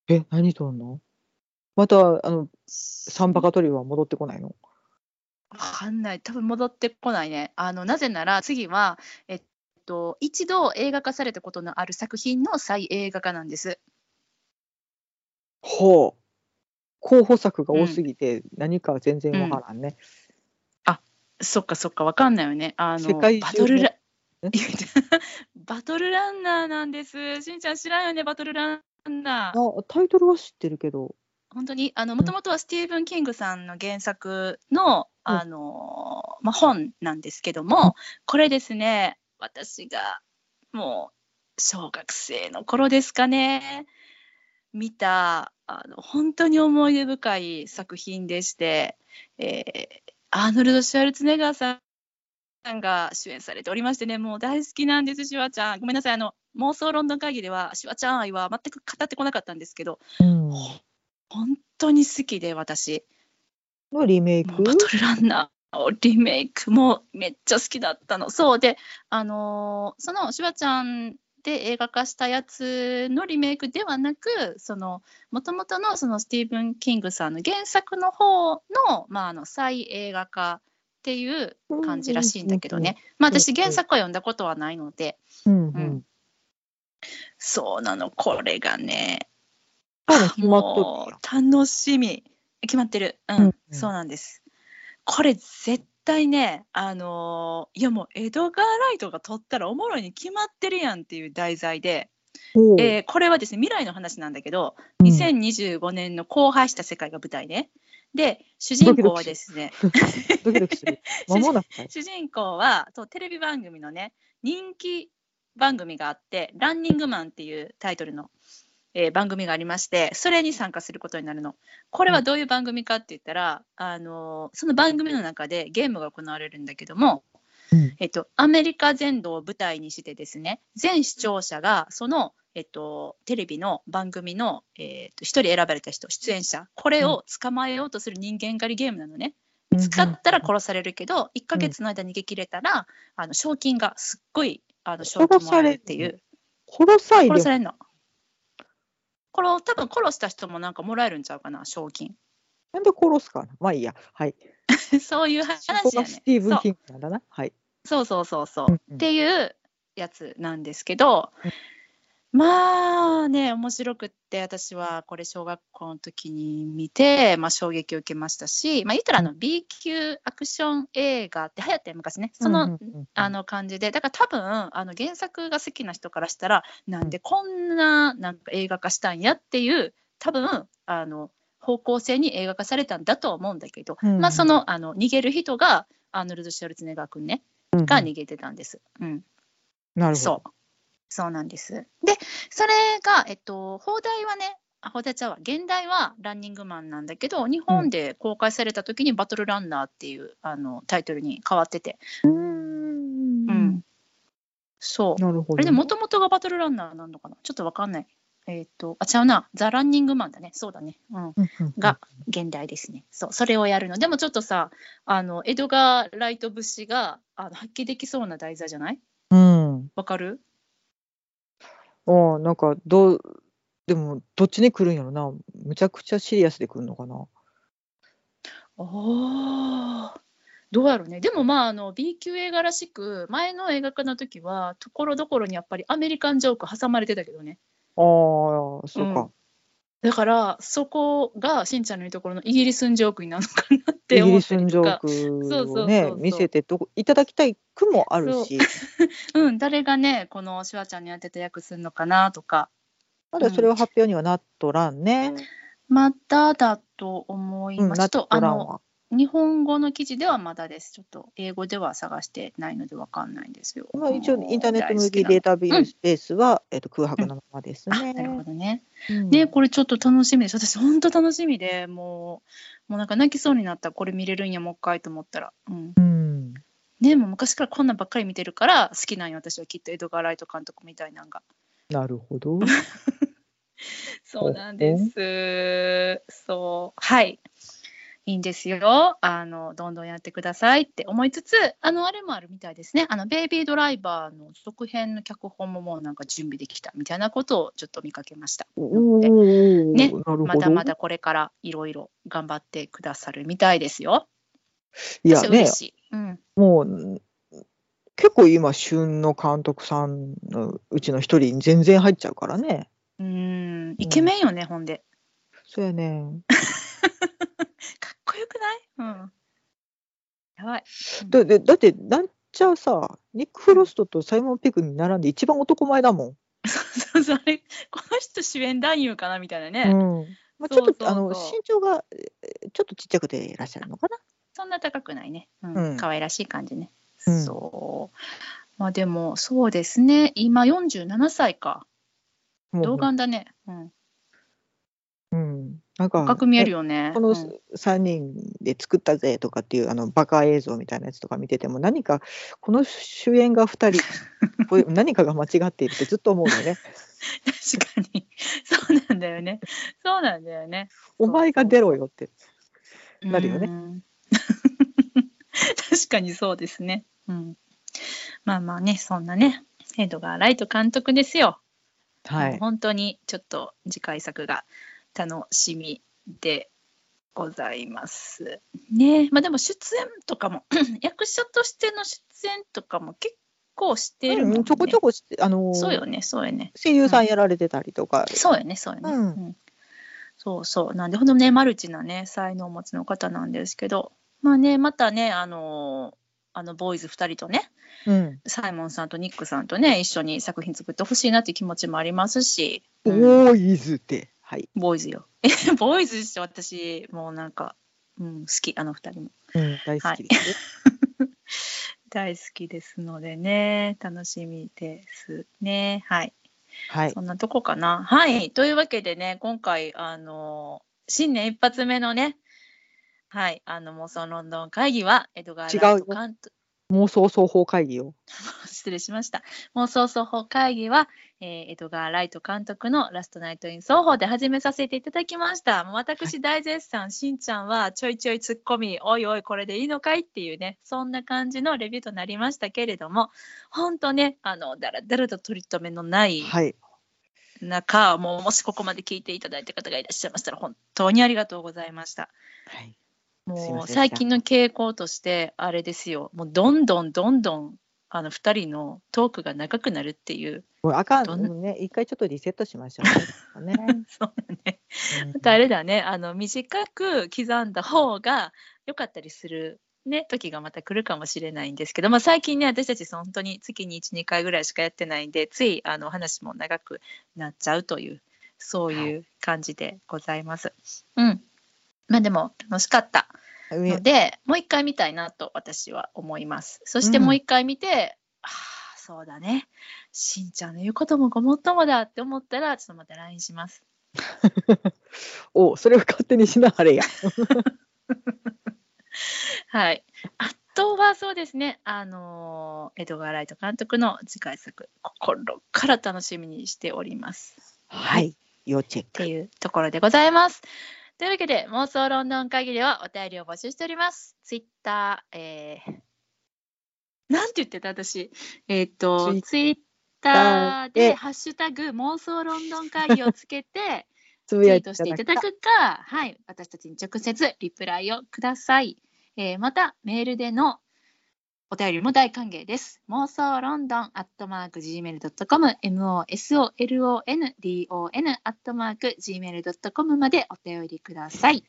え、何撮るの？また、サンバカトリは戻ってこないの？わかんない。多分戻ってこないね。なぜなら次は、一度映画化されたことのある作品の再映画化なんです。ほう。候補作が多すぎて、何か全然わからんね。あ、そっかそっか、わかんないよね。世界中バトルランナーなんです。しんちゃん知らんよね、バトルランナー。あ、タイトルは知ってるけど。本当にもともとはスティーブン・キングさんの原作の、本なんですけども、これですね、私がもう小学生の頃ですかね、見た本当に思い出深い作品でして、アーノルド・シュワルツネガーさんが主演されておりましてね、もう大好きなんです、シュワちゃん。ごめんなさい、妄想ロンドン会議ではシュワちゃん愛は全く語ってこなかったんですけど、本当に好きで、私のリメイクバトルランナーをリメイクもめっちゃ好きだったの。そうで、そのシュワちゃんで映画化したやつのリメイクではなく、その元々のそのスティーブン・キングさんの原作の方の、再映画化っていう感じらしいんだけどね、私原作は読んだことはないので、そうなの、これがねもう楽しみ、決まってる、そうなんです。これ絶対ね、いやもうエドガー・ライトが撮ったらおもろいに決まってるやんっていう題材で、これはですね、未来の話なんだけど、2025年の荒廃した世界が舞台ね。で、主人公はですね、主人公はテレビ番組のね、人気番組があって「ランニングマン」っていうタイトルの番組がありまして、それに参加することになるの。これはどういう番組かって言ったら、その番組の中でゲームが行われるんだけども、アメリカ全土を舞台にしてですね、全視聴者がその、テレビの番組の、1人選ばれた人、出演者、これを捕まえようとする人間狩りゲームなのね。使ったら殺されるけど、1ヶ月の間逃げ切れたら賞金がすっごい賞金もらえるっていう。殺されるの。これを多分殺した人もなんかもらえるんちゃうかな、賞金。なんで殺すかな、まあいいや、はい。そういう話やね。そこがスティーブン・キングなんだな、はい。そうそうそうそう、っていうやつなんですけど、まあね、面白くって、私はこれ小学校の時に見て、衝撃を受けましたし、言ったらB 級アクション映画って流行ったよ昔ね、その感じで。だから多分原作が好きな人からしたら、なんでこんななんか映画化したんやっていう、多分方向性に映画化されたんだと思うんだけど、その逃げる人がアーノルド・シュワルツネガー君ね、が逃げてたんです。なるほど。そうなんです。で、それが、現代はランニングマンなんだけど、日本で公開された時にバトルランナーっていうタイトルに変わってて、そう、なるほど。あれでもともとがバトルランナーなのかな、ちょっとわかんない。違うな、ザ・ランニングマンだね、そうだね、が現代ですね。そう、それをやるの。でもちょっとさ、エドガー・ライト節が発揮できそうな題材じゃない？わかる？なんかでもどっちに来るんやろな。むちゃくちゃシリアスで来るのかな。どうやろうね。でもB 級映画らしく、前の映画化の時はところどころにやっぱりアメリカンジョーク挟まれてたけどね。そうか、だからそこがしんちゃんの言うところのイギリスンジョークになるのかなって思ったりとか。イギリスンジョークをね、見せていただきたい句もあるし誰がねこのシュワちゃんに当てた役するのかなとか。まだそれは発表にはなっとらんね。まだだと思います。ちょっと日本語の記事ではまだです。ちょっと英語では探してないので分かんないんですよ。一応インターネット向きデータベースは、空白のままですね。なるほどね。これちょっと楽しみです。私本当楽しみで、もうなんか泣きそうになった。これ見れるんやもう一回と思ったら。でも昔からこんなんばっかり見てるから好きなんよ、私は。きっとエドガー・ライト監督みたいなんが。なるほどそうなんです。そう、はい。いいんですよ、どんどんやってくださいって思いつつ、あれもあるみたいですね。ベイビードライバーの続編の脚本ももうなんか準備できたみたいなことをちょっと見かけましたで、ね、まだまだこれからいろいろ頑張ってくださるみたいですよ。いやね、うん、もう結構今旬の監督さんのうちの一人に全然入っちゃうからね。イケメンよね、うん、ほんでそうやねかっこよくない？うん、やばい、うん、だってなんちゃうさ、ニック・フロストとサイモン・ペグに並んで一番男前だもんそうあれこの人主演男優かなみたいなね、うん、まあ、ちょっとそうそうそう、身長がちょっとちっちゃくていらっしゃるのかな。そんな高くないね、うん、可愛らしい感じね、うん、そう、まあ、でもそうですね、今47歳か、童顔だね、うんうん、なんか若く見えるよね。この3人で作ったぜとかっていう、バカ映像みたいなやつとか見てても、何かこの主演が2人これ何かが間違っているってずっと思うよね確かにそうなんだよね、そうなんだよね、お前が出ろよってなるよね確かにそうですね、うん、まあまあね、そんなねヘドガー・ライト監督ですよ。はい、本当にちょっと次回作が楽しみでございますね。まあ、でも出演とかも役者としての出演とかも結構してるもんね、うん、ちょこちょこして、そうよね、そうよね、声優さんやられてたりとか、うん、そうよね、そうよね、うんうん、そうそう、なんでほんとねマルチなね才能を持ちの方なんですけど、まあね、またねボーイズ2人とね、うん、サイモンさんとニックさんとね一緒に作品作ってほしいなっていう気持ちもありますし、うん、ボーイズって、はい、ボーイズよボーイズでしょ、私もうなんか、うん、好き、2人も、うん、大好きです、はい、大好きですのでね、楽しみですね、はい、はい、そんなとこかな。はい、というわけでね、今回新年一発目のね、はい、妄想ロンドン会議はエドガー・ライト監督、妄想双方会議を失礼しました。妄想双方会議は、エドガー・ライト監督のラストナイトイン双方で始めさせていただきました。私大絶賛、はい、しんちゃんはちょいちょいツッコミ、おいおいこれでいいのかいっていうね、そんな感じのレビューとなりましたけれども、ほんとねだらだらと取り留めのない、はい、もうもしここまで聞いていただいた方がいらっしゃいましたら本当にありがとうございました。はい、もう最近の傾向としてあれですよ、もうどんどん2人のトークが長くなるっていう、もうあかんのね、一回ちょっとリセットしましょうねそうだね、うん、またあれだね、短く刻んだ方が良かったりするね、時がまた来るかもしれないんですけど、まあ、最近ね私たち本当に月に 1,2 回ぐらいしかやってないんで、つい話も長くなっちゃうという、そういう感じでございます、はい、うん、まあ、でも楽しかったのでもう一回見たいなと私は思います。そしてもう一回見て、うん、ああそうだね、しんちゃんの言うこともごもっともだって思ったらちょっとまた LINE しますお、それを勝手にしなはれやはい、あとはそうですね、エドガー・ライト監督の次回作心から楽しみにしております。はい、要チェックっていうところでございます。というわけで妄想ロンドン会議ではお便りを募集しております。ツイッター、なんて言ってた私、ツイッターでハッシュタグ妄想ロンドン会議をつけてツイートしていただくか、はい、私たちに直接リプライをください、またメールでのお便りも大歓迎です。妄想ロンドン@gmail.com、 MOSOLONDON @gmail.com までお便りください。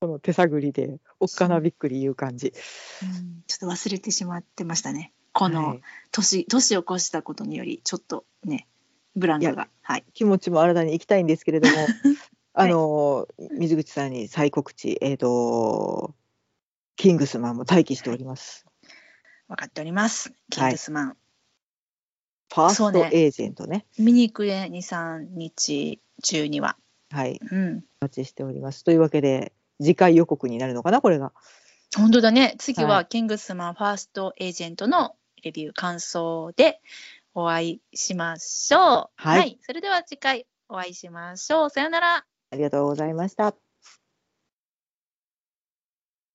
この手探りでおっかなびっくり言う感じ、うん、ちょっと忘れてしまってましたね。この年を越したことによりちょっとねブランドが、はい、気持ちも新たに行きたいんですけれどもはい、水口さんに再告知、キングスマンも待機しております。分かっております。キングスマン、はい、ファーストエージェントね。見に行くで 2,3 日中には、はい、うん、お待ちしております。というわけで次回予告になるのかな、これが。本当だね。次はキングスマンファーストエージェントのレビュー感想でお会いしましょう。はい。はい、それでは次回お会いしましょう。さよなら。ありがとうございました。